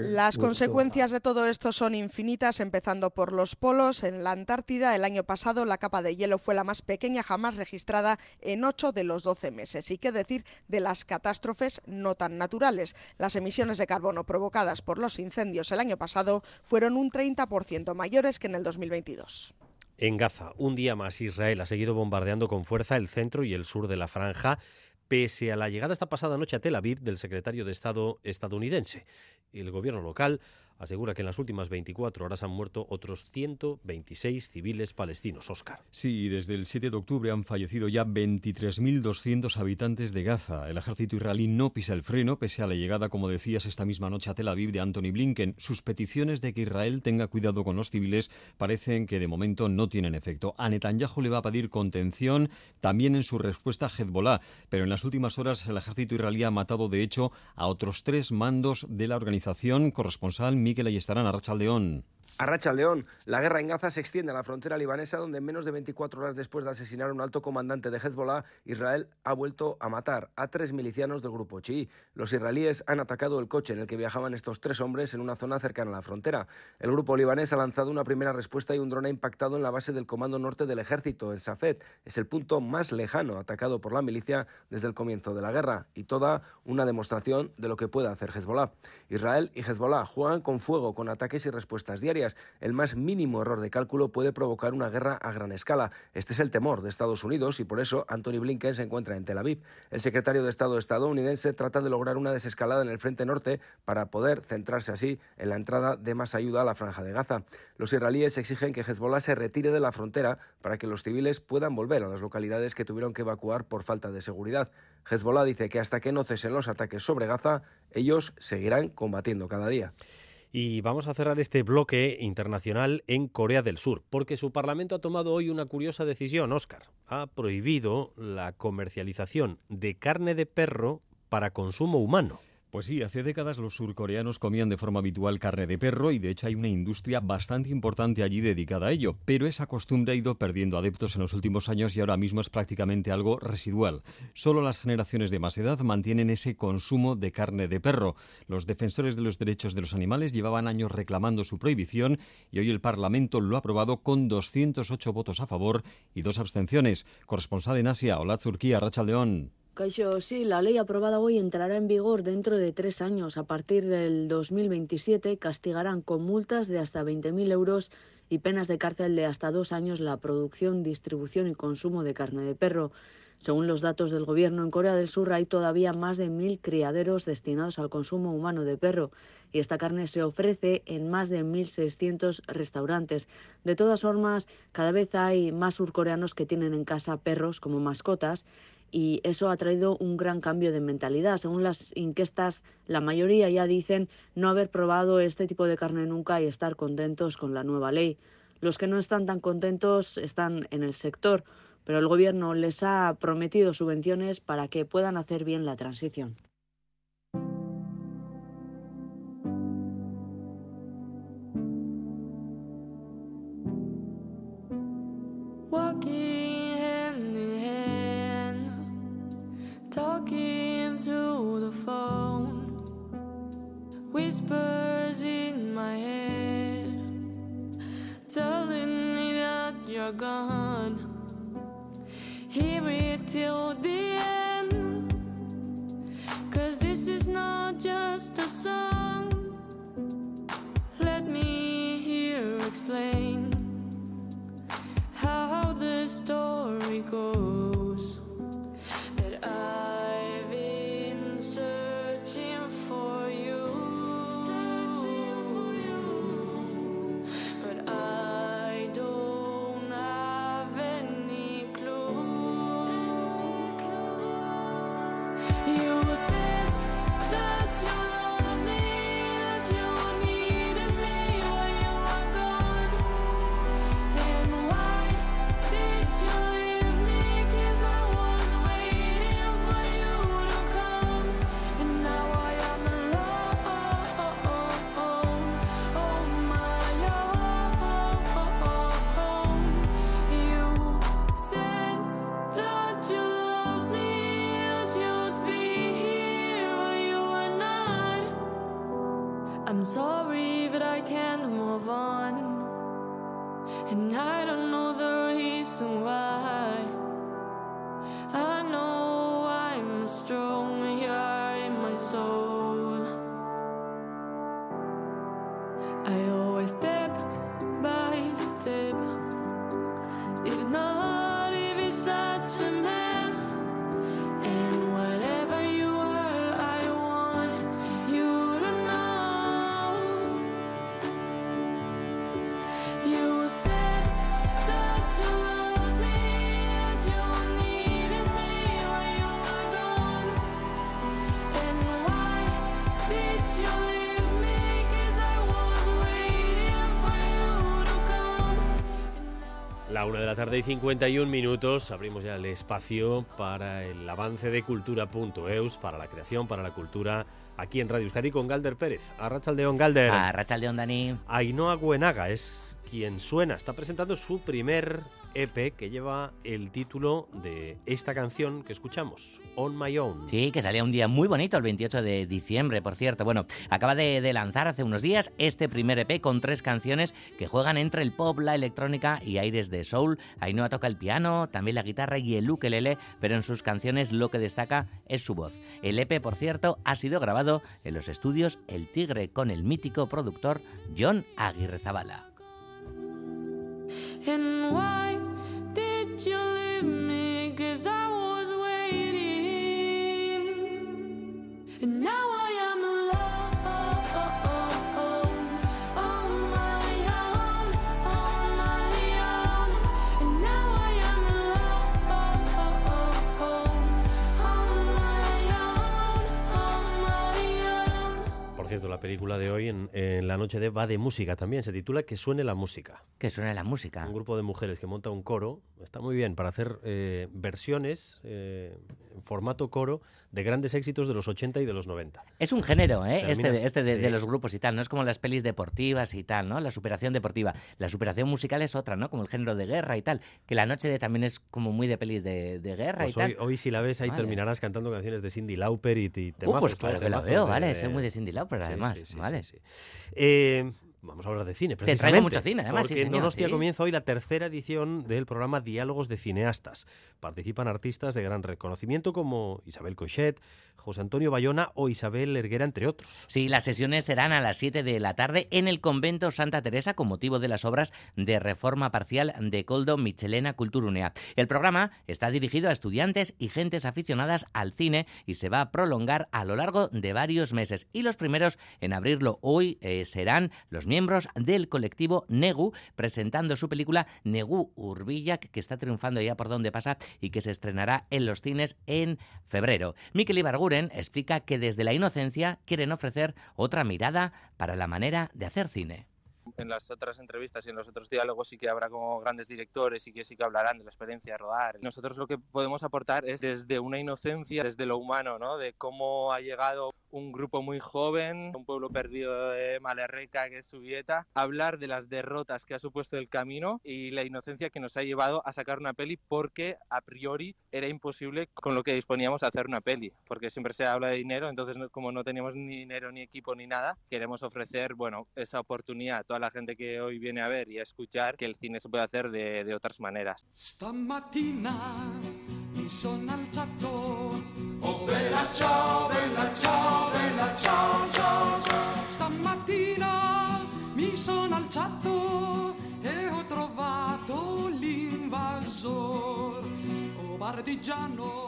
Las consecuencias de todo esto son infinitas, empezando por los polos. En la Antártida, el año pasado, la capa de hielo fue la más pequeña jamás registrada en 8 de los 12 meses. Y qué decir de las catástrofes no tan naturales. Las emisiones de carbono provocadas por los incendios el año pasado fueron un 30% mayores que en el 2022. En Gaza, un día más, Israel ha seguido bombardeando con fuerza el centro y el sur de la franja, pese a la llegada esta pasada noche a Tel Aviv del secretario de Estado estadounidense. El gobierno local asegura que en las últimas 24 horas han muerto otros 126 civiles palestinos, Óscar. Sí, desde el 7 de octubre han fallecido ya 23.200 habitantes de Gaza. El ejército israelí no pisa el freno, pese a la llegada, como decías, esta misma noche a Tel Aviv de Anthony Blinken. Sus peticiones de que Israel tenga cuidado con los civiles parecen que de momento no tienen efecto. A Netanyahu le va a pedir contención también en su respuesta a Hezbolá, pero en las últimas horas el ejército israelí ha matado, de hecho, a otros 3 mandos de la organización. Corresponsal Mikel Ayestarán, Arratsaldeón. Arratsaldeón. La guerra en Gaza se extiende a la frontera libanesa, donde menos de 24 horas después de asesinar a un alto comandante de Hezbolá, Israel ha vuelto a matar a 3 milicianos del grupo chií. Los israelíes han atacado el coche en el que viajaban estos 3 hombres en una zona cercana a la frontera. El grupo libanés ha lanzado una primera respuesta y un dron ha impactado en la base del Comando Norte del Ejército, en Safed. Es el punto más lejano atacado por la milicia desde el comienzo de la guerra, y toda una demostración de lo que puede hacer Hezbolá. Israel y Hezbolá juegan con fuego, con ataques y respuestas diarias. El más mínimo error de cálculo puede provocar una guerra a gran escala. Este es el temor de Estados Unidos y por eso Anthony Blinken se encuentra en Tel Aviv. El secretario de Estado estadounidense trata de lograr una desescalada en el frente norte para poder centrarse así en la entrada de más ayuda a la franja de Gaza. Los israelíes exigen que Hezbolá se retire de la frontera para que los civiles puedan volver a las localidades que tuvieron que evacuar por falta de seguridad. Hezbolá dice que hasta que no cesen los ataques sobre Gaza, ellos seguirán combatiendo cada día. Y vamos a cerrar este bloque internacional en Corea del Sur, porque su Parlamento ha tomado hoy una curiosa decisión, Óscar. Ha prohibido la comercialización de carne de perro para consumo humano. Pues sí, hace décadas los surcoreanos comían de forma habitual carne de perro y de hecho hay una industria bastante importante allí dedicada a ello, pero esa costumbre ha ido perdiendo adeptos en los últimos años y ahora mismo es prácticamente algo residual. Solo las generaciones de más edad mantienen ese consumo de carne de perro. Los defensores de los derechos de los animales llevaban años reclamando su prohibición y hoy el Parlamento lo ha aprobado con 208 votos a favor y 2 abstenciones. Corresponsal en Asia, Olatz Urquía, Arratsaldeón. Kaixo, sí, la ley aprobada hoy entrará en vigor dentro de 3 años. A partir del 2027 castigarán con multas de hasta 20.000 euros y penas de cárcel de hasta 2 años la producción, distribución y consumo de carne de perro. Según los datos del gobierno, en Corea del Sur hay todavía más de 1.000 criaderos destinados al consumo humano de perro y esta carne se ofrece en más de 1.600 restaurantes. De todas formas, cada vez hay más surcoreanos que tienen en casa perros como mascotas y eso ha traído un gran cambio de mentalidad. Según las encuestas, la mayoría ya dicen no haber probado este tipo de carne nunca y estar contentos con la nueva ley. Los que no están tan contentos están en el sector, pero el gobierno les ha prometido subvenciones para que puedan hacer bien la transición. A 1:51 p.m, abrimos ya el espacio para el avance de Cultura.eus, para la creación, para la cultura, aquí en Radio Euskadi con Galder Pérez. Arratsaldeon, Galder. Arratsaldeon, Dani. Ainhoa Guenaga es quien suena. Está presentando su primer EP que lleva el título de esta canción que escuchamos, On My Own. Sí, que salía un día muy bonito, el 28 de diciembre, por cierto. Bueno, acaba de lanzar hace unos días este primer EP con 3 canciones que juegan entre el pop, la electrónica y aires de soul. Ainhoa toca el piano, también la guitarra y el ukelele, pero en sus canciones lo que destaca es su voz. El EP, por cierto, ha sido grabado en los estudios El Tigre con el mítico productor Jon Agirrezabala. And why did you leave me? 'Cause I was waiting, and now I am alone, on my own, and now I am alone, on my own. Por cierto, la película de hoy en la noche de va de música también, se titula Que suene la música. Que suene la música. Un grupo de mujeres que monta un coro, está muy bien, para hacer versiones en formato coro de grandes éxitos de los 80 y de los 90. Es un género, ¿eh? De los grupos y tal, no es como las pelis deportivas y tal, ¿no? La superación deportiva. La superación musical es otra, ¿no? Como el género de guerra y tal, que la noche también es como muy de pelis de guerra pues y hoy, tal. Hoy si la ves ahí vale. Terminarás cantando canciones de Cyndi Lauper y temazos. Pues claro que la veo, vale, soy muy de Cyndi Lauper además, sí, sí, sí, vale. Sí, sí. Vamos a hablar de cine, precisamente. Te traigo mucho cine, además. Porque sí, señor, en Donostia comienza hoy la tercera edición del programa Diálogos de Cineastas. Participan artistas de gran reconocimiento como Isabel Coixet, José Antonio Bayona o Isabel Erguera, entre otros. Sí, las sesiones serán a las 7 de la tarde en el Convento Santa Teresa con motivo de las obras de reforma parcial de Koldo Mitxelena Kulturgunea. El programa está dirigido a estudiantes y gentes aficionadas al cine y se va a prolongar a lo largo de varios meses. Y los primeros en abrirlo hoy serán los miembros del colectivo Negu, presentando su película Negu Hurbilak, que está triunfando ya por donde pasa y que se estrenará en los cines en febrero. Mikel Ibarguren explica que desde la inocencia quieren ofrecer otra mirada para la manera de hacer cine. En las otras entrevistas y en los otros diálogos sí que habrá como grandes directores y que sí que hablarán de la experiencia de rodar. Nosotros lo que podemos aportar es desde una inocencia, desde lo humano, ¿no? De cómo ha llegado un grupo muy joven, un pueblo perdido de Malerreca, que es Zubieta, hablar de las derrotas que ha supuesto el camino y la inocencia que nos ha llevado a sacar una peli, porque a priori era imposible con lo que disponíamos a hacer una peli, porque siempre se habla de dinero, entonces como no teníamos ni dinero, ni equipo, ni nada, queremos ofrecer, bueno, esa oportunidad a toda la gente que hoy viene a ver y a escuchar que el cine se puede hacer de otras maneras.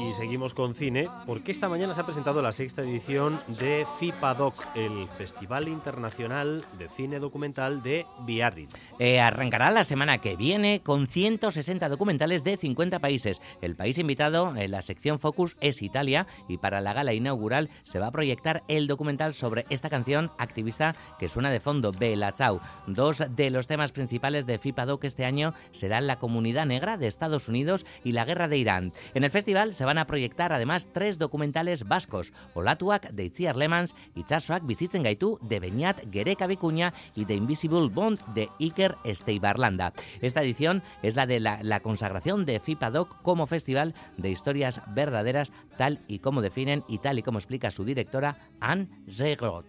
Y seguimos con cine, porque esta mañana se ha presentado la sexta edición de FIPADOC, el Festival Internacional de Cine Documental de Biarritz. Arrancará la semana que viene con 160 documentales de 50 países. El país invitado en la sección Focus es Italia, y para la gala inaugural se va a proyectar el documental sobre esta canción activista que suena de fondo, Bella Ciao. Dos de los temas principales de FIPADOC este año serán la comunidad negra de Estados Unidos y la guerra de Irán. En el festival se van a proyectar además tres documentales vascos: Olatuak, de Itziar Lemans, Itsasoak bizitzen gaitu, de Beñat Gereka Vicuña, y The Invisible Bond, de Iker Esteibarlanda. Esta edición es la de la consagración de FIPADOC como festival de historias verdaderas, tal y como definen y tal y como explica su directora, Anne Zegrot.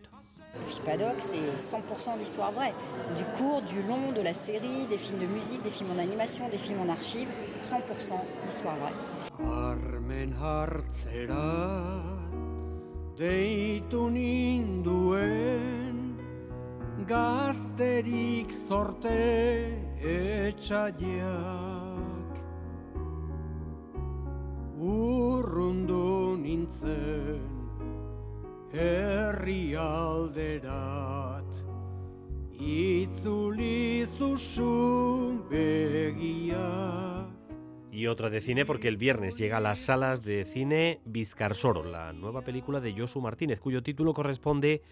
FIPADOC, c'est 100% d'histoire vraie, du court, du long, de la série, des films de musique, des films en animation, des films en archives, 100% d'histoire vraie. Armen hartzera deitu ninduen gazterik sorte etxaiak urrundu nintzen herrialderat itzuli zuzu begiak. Y otra de cine, porque el viernes llega a las salas de cine Bizkarsoro, la nueva película de Josu Martínez, cuyo título corresponde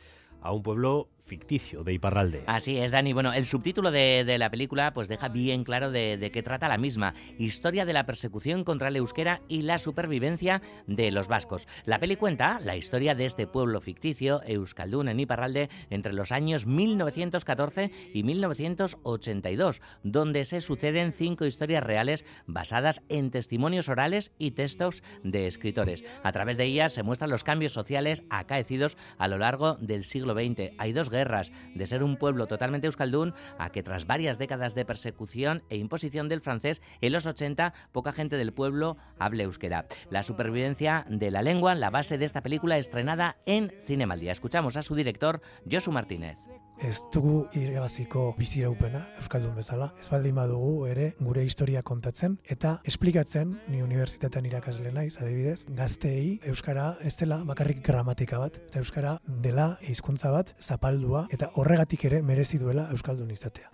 a un pueblo ficticio de Iparralde. Así es, Dani. Bueno, el subtítulo de la película pues deja bien claro de qué trata la misma: historia de la persecución contra el euskera y la supervivencia de los vascos. La peli cuenta la historia de este pueblo ficticio euskaldun en Iparralde entre los años 1914 y 1982, donde se suceden 5 historias reales basadas en testimonios orales y textos de escritores. A través de ellas se muestran los cambios sociales acaecidos a lo largo del siglo XX. Hay dos guerras, de ser un pueblo totalmente euskaldún a que tras varias décadas de persecución e imposición del francés, en los 80 poca gente del pueblo habla euskera. La supervivencia de la lengua, la base de esta película estrenada en Zinemaldia. Escuchamos a su director, Josu Martínez. Ez dugu irabaziko biziraupena euskaldun bezala, ez baldin badugu ere gure historia kontatzen eta esplikatzen, ni unibertsitatean irakasle naiz adibidez, gazteei euskara ez dela bakarrik gramatika bat, eta euskara dela hizkuntza bat zapaldua, eta horregatik ere merezi duela euskaldun izatea.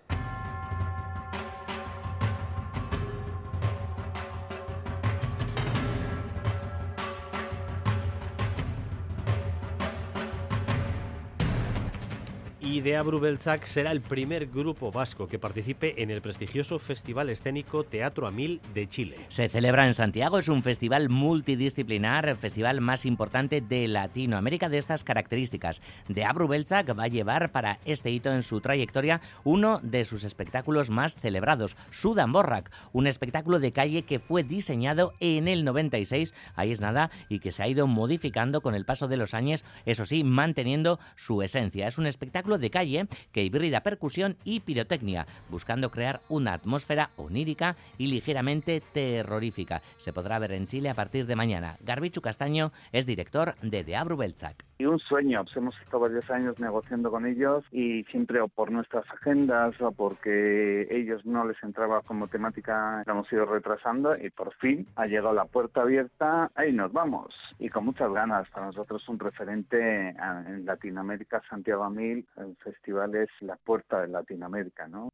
Idea Brubeltzak será el primer grupo vasco que participe en el prestigioso Festival Escénico Teatro a Mil de Chile. Se celebra en Santiago, es un festival multidisciplinar, el festival más importante de Latinoamérica de estas características. Idea Brubeltzak va a llevar para este hito en su trayectoria uno de sus espectáculos más celebrados, Sudanborrak, un espectáculo de calle que fue diseñado en el 96, ahí es nada, y que se ha ido modificando con el paso de los años, eso sí, manteniendo su esencia. Es un espectáculo de calle que hibrida percusión y pirotecnia, buscando crear una atmósfera onírica y ligeramente terrorífica. Se podrá ver en Chile a partir de mañana. Garbichu Castaño es director de Deabru Beltzak. Y un sueño, pues hemos estado varios años negociando con ellos y siempre o por nuestras agendas o porque ellos no les entraba como temática, lo hemos ido retrasando y por fin ha llegado la puerta abierta, ahí nos vamos. Y con muchas ganas, para nosotros un referente en Latinoamérica, Santiago Amil, el festival es la puerta de Latinoamérica, ¿no?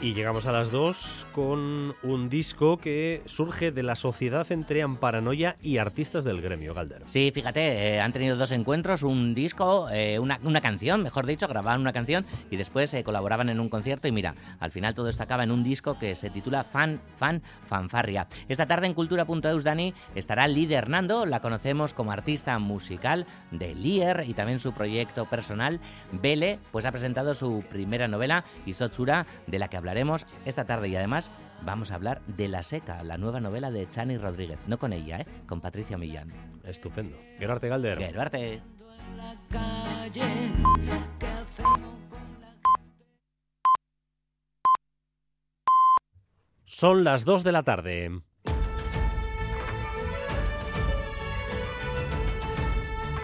Y llegamos a las 2 con un disco que surge de la sociedad entre Amparanoia y artistas del gremio, Galder. Sí, fíjate, han tenido dos encuentros, un disco, una canción, mejor dicho, grababan una canción y después colaboraban en un concierto y mira, al final todo esto acaba en un disco que se titula Fanfarria. Esta tarde en Cultura.eus, Dani, estará Lide Hernando, la conocemos como artista musical de Lier y también su proyecto personal, Vele, pues ha presentado su primera novela, Isotsura, de la que hablaremos esta tarde y además vamos a hablar de La Seca, la nueva novela de Chani Rodríguez. No con ella, con Patricia Millán. Estupendo. Gero arte, Galder. Gero arte. Son las 2 de la tarde.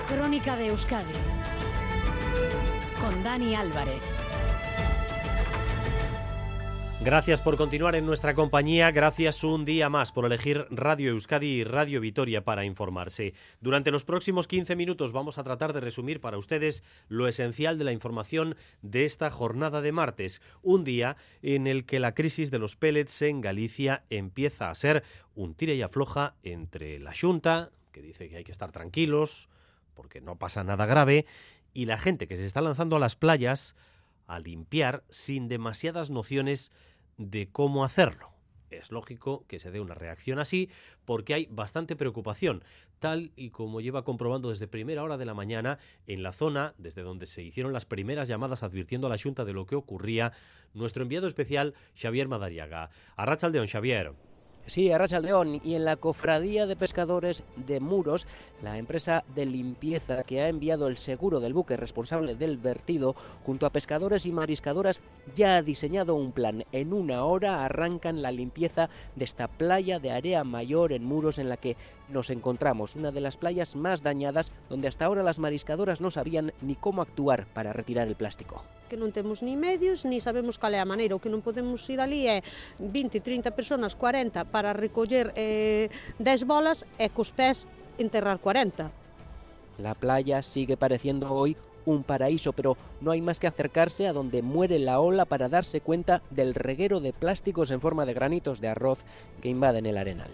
Crónica de Euskadi. Con Dani Álvarez. Gracias por continuar en nuestra compañía, gracias un día más por elegir Radio Euskadi y Radio Vitoria para informarse. Durante los próximos 15 minutos vamos a tratar de resumir para ustedes lo esencial de la información de esta jornada de martes, un día en el que la crisis de los pellets en Galicia empieza a ser un tira y afloja entre la Xunta, que dice que hay que estar tranquilos porque no pasa nada grave, y la gente que se está lanzando a las playas a limpiar sin demasiadas nociones de cómo hacerlo. Es lógico que se dé una reacción así porque hay bastante preocupación, tal y como lleva comprobando desde primera hora de la mañana en la zona desde donde se hicieron las primeras llamadas advirtiendo a la Xunta de lo que ocurría nuestro enviado especial Xavier Madariaga. Arratsaldeon, Xavier. Sí, arratsaldeon, y en la Cofradía de Pescadores de Muros, la empresa de limpieza que ha enviado el seguro del buque responsable del vertido, junto a pescadores y mariscadoras, ya ha diseñado un plan. En una hora arrancan la limpieza de esta playa de Area Mayor en Muros en la que nos encontramos, una de las playas más dañadas, donde hasta ahora las mariscadoras no sabían ni cómo actuar para retirar el plástico. Que non temos ni medios, ni sabemos cal é a maneira, o que non podemos ir ali é 20, 30 personas, 40, para recoller 10 bolas e cos pés enterrar 40. La playa sigue pareciendo hoy un paraíso, pero no hay más que acercarse a donde muere la ola para darse cuenta del reguero de plásticos en forma de granitos de arroz que invaden el arenal.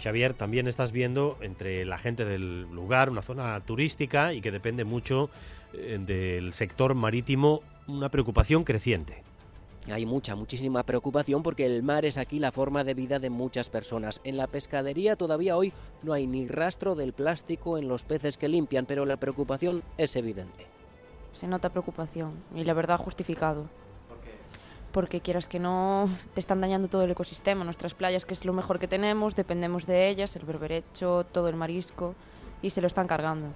Xavier, también estás viendo entre la gente del lugar, una zona turística y que depende mucho del sector marítimo, una preocupación creciente. Hay muchísima preocupación porque el mar es aquí la forma de vida de muchas personas. En la pescadería todavía hoy no hay ni rastro del plástico en los peces que limpian, pero la preocupación es evidente. Se nota preocupación y la verdad justificado. Porque quieras que no, te están dañando todo el ecosistema, nuestras playas, que es lo mejor que tenemos, dependemos de ellas, el berberecho, todo el marisco, y se lo están cargando.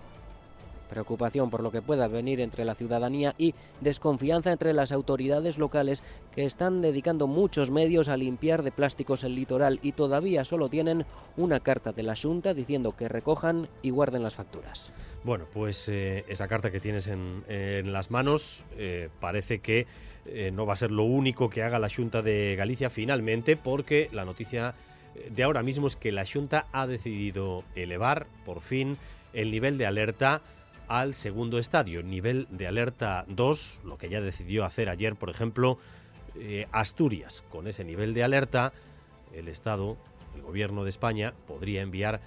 Preocupación por lo que pueda venir entre la ciudadanía y desconfianza entre las autoridades locales que están dedicando muchos medios a limpiar de plásticos el litoral y todavía solo tienen una carta de la Xunta diciendo que recojan y guarden las facturas. Bueno, pues esa carta que tienes en las manos parece que no va a ser lo único que haga la Xunta de Galicia finalmente, porque la noticia de ahora mismo es que la Xunta ha decidido elevar por fin el nivel de alerta al segundo estadio, nivel de alerta 2, lo que ya decidió hacer ayer, por ejemplo, Asturias. Con ese nivel de alerta, el Estado, el Gobierno de España, podría enviar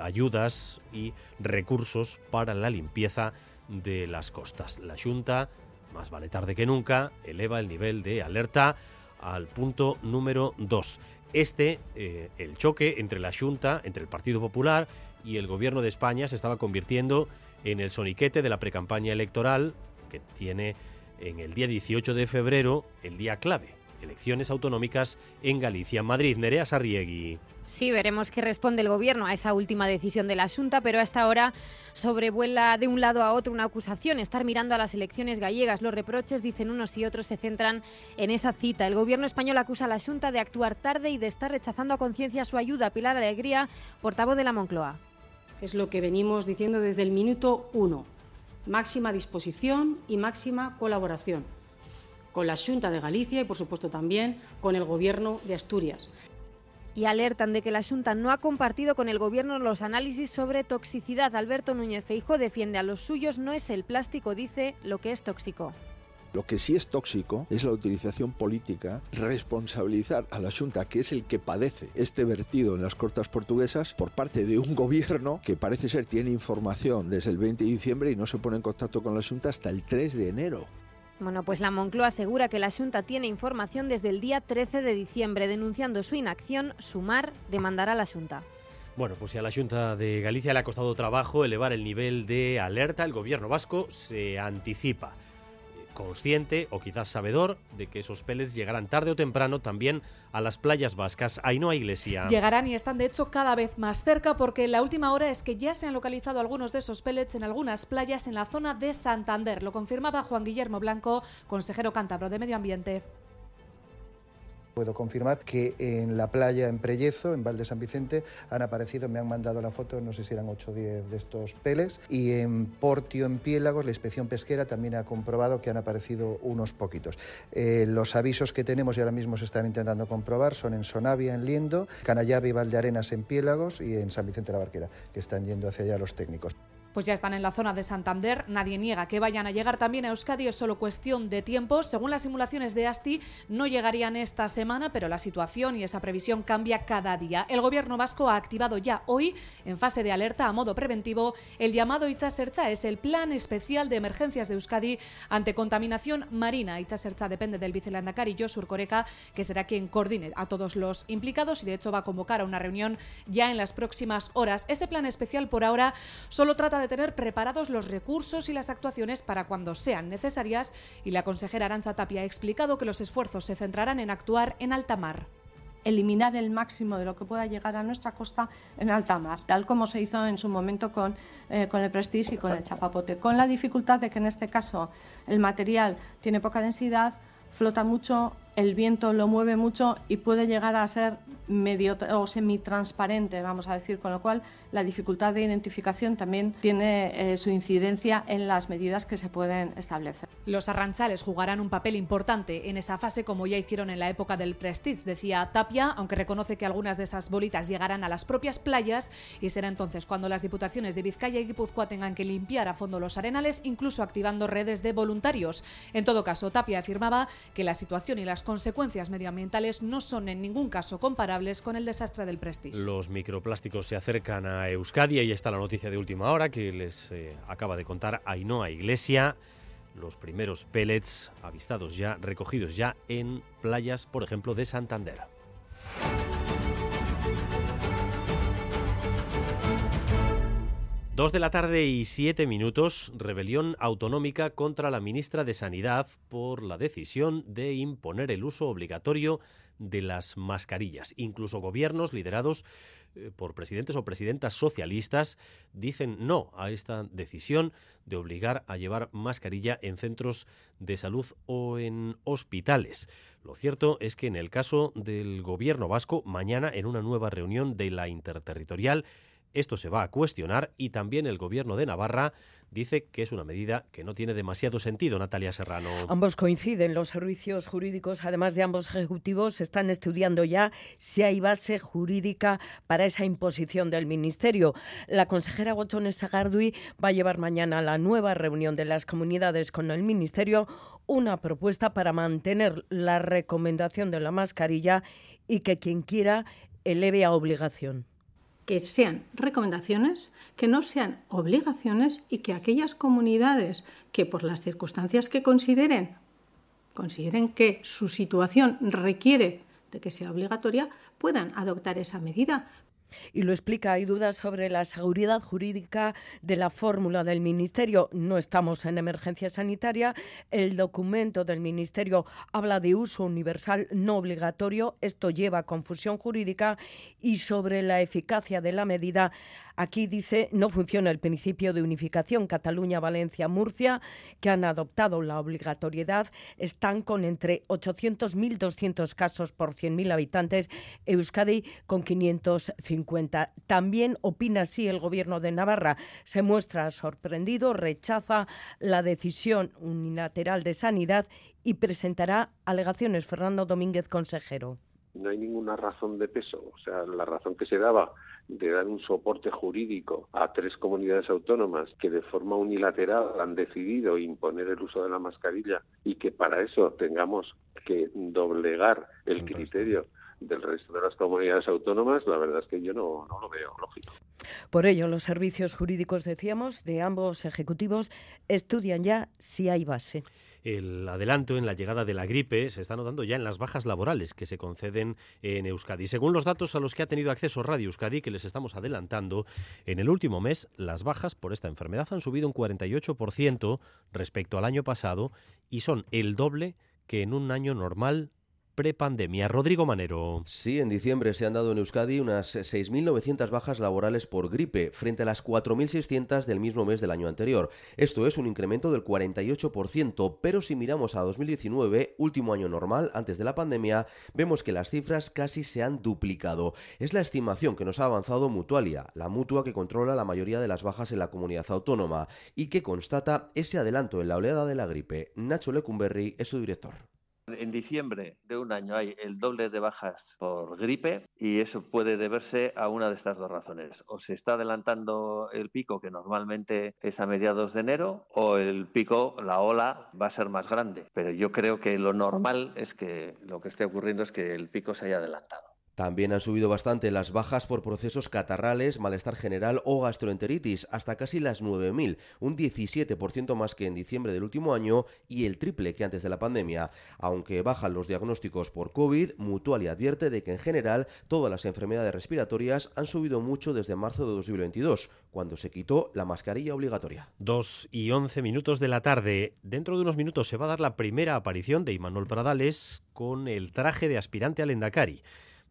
ayudas y recursos para la limpieza de las costas. La Xunta, más vale tarde que nunca, eleva el nivel de alerta al punto número 2. El choque entre la Xunta, entre el Partido Popular y el Gobierno de España se estaba convirtiendo en el soniquete de la precampaña electoral que tiene en el día 18 de febrero, el día clave. Elecciones autonómicas en Galicia. Madrid, Nerea Sarriegui. Sí, veremos qué responde el Gobierno a esa última decisión de la Xunta, pero hasta ahora sobrevuela de un lado a otro una acusación. Estar mirando a las elecciones gallegas. Los reproches, dicen unos y otros, se centran en esa cita. El Gobierno español acusa a la Xunta de actuar tarde y de estar rechazando a conciencia su ayuda. Pilar Alegría, portavoz de la Moncloa. Es lo que venimos diciendo desde el minuto uno. Máxima disposición y máxima colaboración con la Xunta de Galicia y, por supuesto, también con el Gobierno de Asturias. Y alertan de que la Xunta no ha compartido con el Gobierno los análisis sobre toxicidad. Alberto Núñez Feijóo defiende a los suyos, no es el plástico, dice, lo que es tóxico. Lo que sí es tóxico es la utilización política, responsabilizar a la Xunta, que es el que padece este vertido en las Cortes portuguesas, por parte de un gobierno que parece ser tiene información desde el 20 de diciembre y no se pone en contacto con la Xunta hasta el 3 de enero. Bueno, pues la Moncloa asegura que la Xunta tiene información desde el día 13 de diciembre. Denunciando su inacción, Sumar demandará a la Xunta. Bueno, pues si a la Xunta de Galicia le ha costado trabajo elevar el nivel de alerta, el Gobierno vasco se anticipa, consciente o quizás sabedor de que esos pellets llegarán tarde o temprano también a las playas vascas. Ainhoa Iglesia. Llegarán y están de hecho cada vez más cerca, porque la última hora es que ya se han localizado algunos de esos pellets en algunas playas en la zona de Santander. Lo confirmaba Juan Guillermo Blanco, consejero cántabro de Medio Ambiente. Puedo confirmar que en la playa en Prellezo, en Val de San Vicente, han aparecido, me han mandado la foto, no sé si eran 8 o 10 de estos peles. Y en Portio, en Piélagos, la inspección pesquera también ha comprobado que han aparecido unos poquitos. Los avisos que tenemos y ahora mismo se están intentando comprobar son en Sonabia, en Liendo, Canallave y Valdearenas en Piélagos y en San Vicente la Barquera, que están yendo hacia allá los técnicos. Pues ya están en la zona de Santander, nadie niega que vayan a llegar también a Euskadi, es solo cuestión de tiempo. Según las simulaciones de ASTI, no llegarían esta semana, pero la situación y esa previsión cambia cada día. El Gobierno vasco ha activado ya hoy, en fase de alerta a modo preventivo, el llamado Itsasertza, es el Plan Especial de Emergencias de Euskadi ante contaminación marina. Itsasertza depende del vicelehendakari Josu Erkoreka, que será quien coordine a todos los implicados y de hecho va a convocar a una reunión ya en las próximas horas. Ese plan especial por ahora solo trata de tener preparados los recursos y las actuaciones para cuando sean necesarias, y la consejera Arantza Tapia ha explicado que los esfuerzos se centrarán en actuar en alta mar. Eliminar el máximo de lo que pueda llegar a nuestra costa en alta mar, tal como se hizo en su momento con el Prestige y con el Chapapote, con la dificultad de que en este caso el material tiene poca densidad, flota mucho, el viento lo mueve mucho y puede llegar a ser medio o semitransparente, vamos a decir, con lo cual la dificultad de identificación también tiene su incidencia en las medidas que se pueden establecer. Los arrantzales jugarán un papel importante en esa fase, como ya hicieron en la época del Prestige, decía Tapia, aunque reconoce que algunas de esas bolitas llegarán a las propias playas y será entonces cuando las diputaciones de Vizcaya y Guipúzcoa tengan que limpiar a fondo los arenales, incluso activando redes de voluntarios. En todo caso, Tapia afirmaba que la situación y las consecuencias medioambientales no son en ningún caso comparables con el desastre del Prestige. Los microplásticos se acercan a Euskadi y ahí está la noticia de última hora que les acaba de contar Ainhoa Iglesia. Los primeros pellets avistados ya, recogidos ya en playas, por ejemplo, de Santander. Dos de la tarde y 7 minutos, rebelión autonómica contra la ministra de Sanidad por la decisión de imponer el uso obligatorio de las mascarillas. Incluso gobiernos liderados por presidentes o presidentas socialistas dicen no a esta decisión de obligar a llevar mascarilla en centros de salud o en hospitales. Lo cierto es que en el caso del Gobierno vasco, mañana en una nueva reunión de la Interterritorial, esto se va a cuestionar y también el Gobierno de Navarra dice que es una medida que no tiene demasiado sentido, Natalia Serrano. Ambos coinciden, los servicios jurídicos, además de ambos ejecutivos, están estudiando ya si hay base jurídica para esa imposición del Ministerio. La consejera Gotzone Sagardui va a llevar mañana a la nueva reunión de las comunidades con el Ministerio una propuesta para mantener la recomendación de la mascarilla y que quien quiera eleve a obligación. Que sean recomendaciones, que no sean obligaciones y que aquellas comunidades que por las circunstancias que consideren que su situación requiere de que sea obligatoria, puedan adoptar esa medida. Y lo explica, hay dudas sobre la seguridad jurídica de la fórmula del Ministerio. No estamos en emergencia sanitaria. El documento del Ministerio habla de uso universal no obligatorio. Esto lleva a confusión jurídica. Y sobre la eficacia de la medida, aquí dice no funciona el principio de unificación. Cataluña, Valencia, Murcia, que han adoptado la obligatoriedad, están con entre 800 y 1.200 casos por 100.000 habitantes. Euskadi con 550. También opina así el Gobierno de Navarra. Se muestra sorprendido, rechaza la decisión unilateral de Sanidad y presentará alegaciones. Fernando Domínguez, consejero. No hay ninguna razón de peso. O sea, la razón que se daba de dar un soporte jurídico a tres comunidades autónomas que de forma unilateral han decidido imponer el uso de la mascarilla y que para eso tengamos que doblegar el criterio del resto de las comunidades autónomas, la verdad es que yo no lo veo lógico. Por ello, los servicios jurídicos, decíamos, de ambos ejecutivos estudian ya si hay base. El adelanto en la llegada de la gripe se está notando ya en las bajas laborales que se conceden en Euskadi. Según los datos a los que ha tenido acceso Radio Euskadi, que les estamos adelantando, en el último mes las bajas por esta enfermedad han subido un 48% respecto al año pasado y son el doble que en un año normal prepandemia. Rodrigo Manero. Sí, en diciembre se han dado en Euskadi unas 6.900 bajas laborales por gripe, frente a las 4.600 del mismo mes del año anterior. Esto es un incremento del 48%, pero si miramos a 2019, último año normal, antes de la pandemia, vemos que las cifras casi se han duplicado. Es la estimación que nos ha avanzado Mutualia, la mutua que controla la mayoría de las bajas en la comunidad autónoma y que constata ese adelanto en la oleada de la gripe. Nacho Lecumberri es su director. En diciembre de un año hay el doble de bajas por gripe y eso puede deberse a una de estas dos razones. O se está adelantando el pico, que normalmente es a mediados de enero, o el pico, la ola, va a ser más grande. Pero yo creo que lo normal es que lo que esté ocurriendo es que el pico se haya adelantado. También han subido bastante las bajas por procesos catarrales, malestar general o gastroenteritis, hasta casi las 9.000, un 17% más que en diciembre del último año y el triple que antes de la pandemia. Aunque bajan los diagnósticos por COVID, Mutualia advierte de que en general todas las enfermedades respiratorias han subido mucho desde marzo de 2022, cuando se quitó la mascarilla obligatoria. 2:11 de la tarde. Dentro de unos minutos se va a dar la primera aparición de Imanol Pradales con el traje de aspirante a Lehendakari.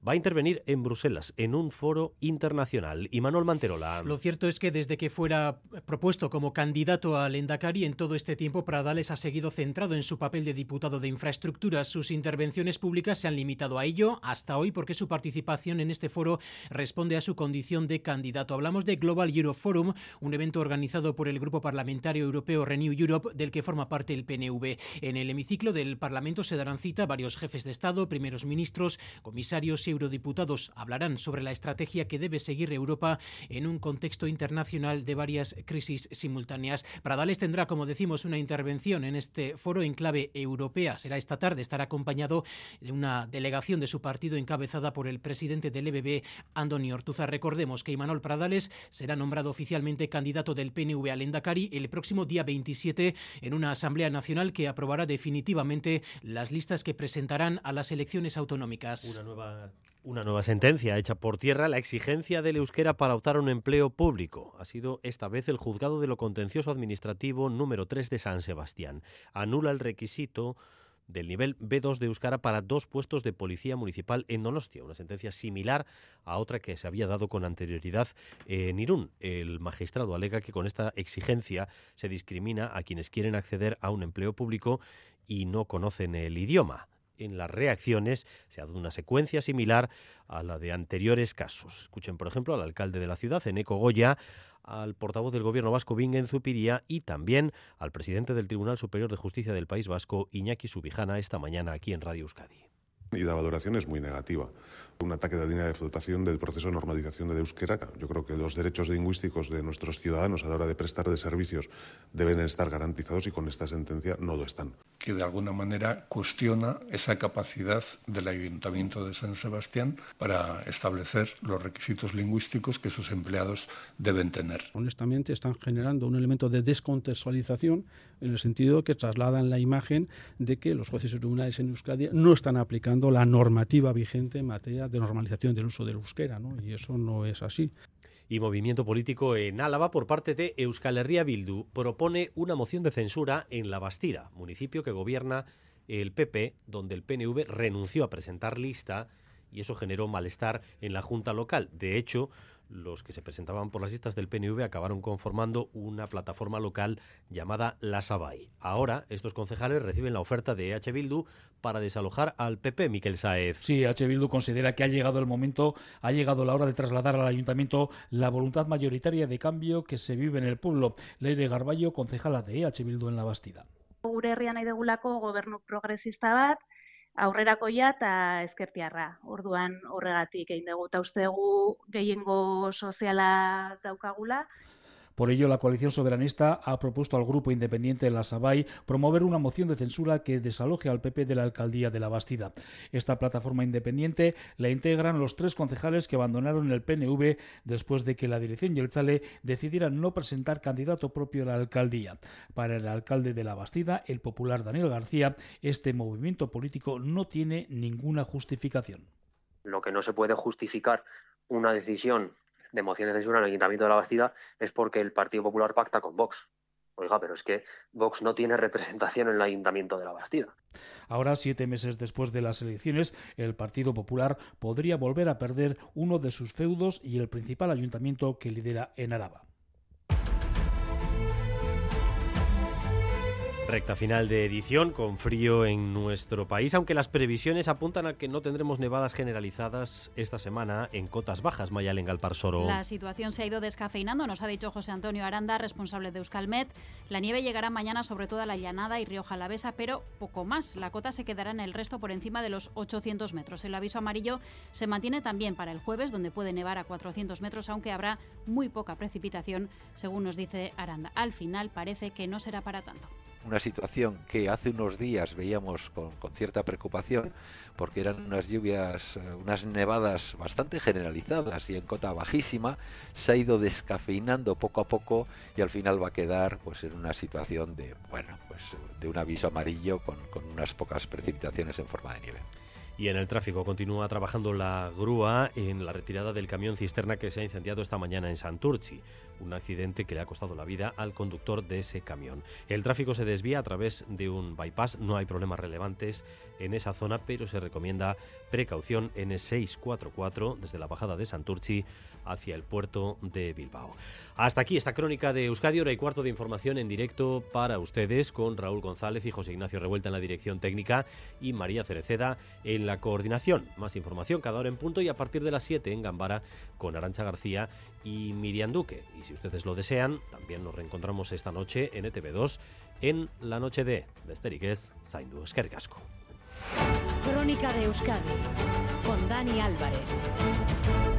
Va a intervenir en Bruselas, en un foro internacional. Imanol Manterola. Lo cierto es que desde que fuera propuesto como candidato a Lehendakari, en todo este tiempo Pradales ha seguido centrado en su papel de diputado de infraestructuras. Sus intervenciones públicas se han limitado a ello hasta hoy, porque su participación en este foro responde a su condición de candidato. Hablamos de Global Europe Forum, un evento organizado por el grupo parlamentario europeo Renew Europe, del que forma parte el PNV. En el hemiciclo del Parlamento se darán cita varios jefes de Estado, primeros ministros, comisarios y eurodiputados. Hablarán sobre la estrategia que debe seguir Europa en un contexto internacional de varias crisis simultáneas. Pradales tendrá, como decimos, una intervención en este foro en clave europea. Será esta tarde, estará acompañado de una delegación de su partido encabezada por el presidente del EBB, Andoni Ortuzar. Recordemos que Imanol Pradales será nombrado oficialmente candidato del PNV a Lehendakari el próximo día 27 en una asamblea nacional que aprobará definitivamente las listas que presentarán a las elecciones autonómicas. Una nueva sentencia echa por tierra la exigencia del euskera para optar a un empleo público. Ha sido esta vez el juzgado de lo contencioso administrativo número 3 de San Sebastián. Anula el requisito del nivel B2 de euskara para 2 puestos de policía municipal en Donostia. Una sentencia similar a otra que se había dado con anterioridad en Irún. El magistrado alega que con esta exigencia se discrimina a quienes quieren acceder a un empleo público y no conocen el idioma. En las reacciones se ha dado una secuencia similar a la de anteriores casos. Escuchen, por ejemplo, al alcalde de la ciudad, Eneko Goya, al portavoz del Gobierno vasco, Bingen Zupiría, y también al presidente del Tribunal Superior de Justicia del País Vasco, Iñaki Subijana, esta mañana aquí en Radio Euskadi. Y la valoración es muy negativa. Un ataque de la línea de flotación del proceso de normalización del euskera. Yo creo que los derechos lingüísticos de nuestros ciudadanos a la hora de prestar de servicios deben estar garantizados y con esta sentencia no lo están. Que de alguna manera cuestiona esa capacidad del Ayuntamiento de San Sebastián para establecer los requisitos lingüísticos que sus empleados deben tener. Honestamente están generando un elemento de descontextualización en el sentido que trasladan la imagen de que los jueces y tribunales en Euskadi no están aplicando aplicando la normativa vigente en materia de normalización del uso del euskera, ¿no? Y eso no es así. Y movimiento político en Álava por parte de Euskal Herria Bildu propone una moción de censura en La Bastida, municipio que gobierna el PP, donde el PNV renunció a presentar lista y eso generó malestar en la Junta local. De hecho, los que se presentaban por las listas del PNV acabaron conformando una plataforma local llamada La Sabai. Ahora, estos concejales reciben la oferta de EH Bildu para desalojar al PP, Miquel Saez. Sí, EH Bildu considera que ha llegado el momento, ha llegado la hora de trasladar al ayuntamiento la voluntad mayoritaria de cambio que se vive en el pueblo. Leire Garballo, concejala de EH Bildu en La Bastida. Gure herria nahi degulako gobernu progresista bat, aurrerakoia eta ezkertiarra. Orduan horregatik egin dugu eta uste dugu gehiengo soziala daukagula. Por ello, la coalición soberanista ha propuesto al grupo independiente La Sabai promover una moción de censura que desaloje al PP de la alcaldía de La Bastida. Esta plataforma independiente la integran los tres concejales que abandonaron el PNV después de que la dirección yeltzale decidieran no presentar candidato propio a la alcaldía. Para el alcalde de La Bastida, el popular Daniel García, este movimiento político no tiene ninguna justificación. Lo que no se puede justificar una decisión de moción de censura en el Ayuntamiento de La Bastida es porque el Partido Popular pacta con Vox. Oiga, pero es que Vox no tiene representación en el Ayuntamiento de La Bastida. Ahora, 7 meses después de las elecciones, el Partido Popular podría volver a perder uno de sus feudos y el principal ayuntamiento que lidera en Araba. Recta final de edición, con frío en nuestro país, aunque las previsiones apuntan a que no tendremos nevadas generalizadas esta semana en cotas bajas, Mayalen Galparsoro. La situación se ha ido descafeinando, nos ha dicho José Antonio Aranda, responsable de Euskalmet. La nieve llegará mañana sobre toda la Llanada y Rioja Alavesa, pero poco más. La cota se quedará en el resto por encima de los 800 metros. El aviso amarillo se mantiene también para el jueves, donde puede nevar a 400 metros, aunque habrá muy poca precipitación, según nos dice Aranda. Al final parece que no será para tanto. Una situación que hace unos días veíamos con cierta preocupación porque eran unas lluvias, unas nevadas bastante generalizadas y en cota bajísima, se ha ido descafeinando poco a poco y al final va a quedar pues en una situación de, bueno, pues de un aviso amarillo con unas pocas precipitaciones en forma de nieve. Y en el tráfico continúa trabajando la grúa en la retirada del camión cisterna que se ha incendiado esta mañana en Santurtzi. Un accidente que le ha costado la vida al conductor de ese camión. El tráfico se desvía a través de un bypass. No hay problemas relevantes en esa zona, pero se recomienda precaución en N644 desde la bajada de Santurtzi hacia el puerto de Bilbao. Hasta aquí esta crónica de Euskadi, 1:15 de información en directo para ustedes con Raúl González y José Ignacio Revuelta en la dirección técnica y María Cereceda en la coordinación. Más información cada hora en punto y a partir de las 7 en Gambara con Arantza García y Miriam Duque. Y si ustedes lo desean, también nos reencontramos esta noche en ETV2 en la noche de Besteriquez, Zaindu Eskergasco. Crónica de Euskadi con Dani Álvarez.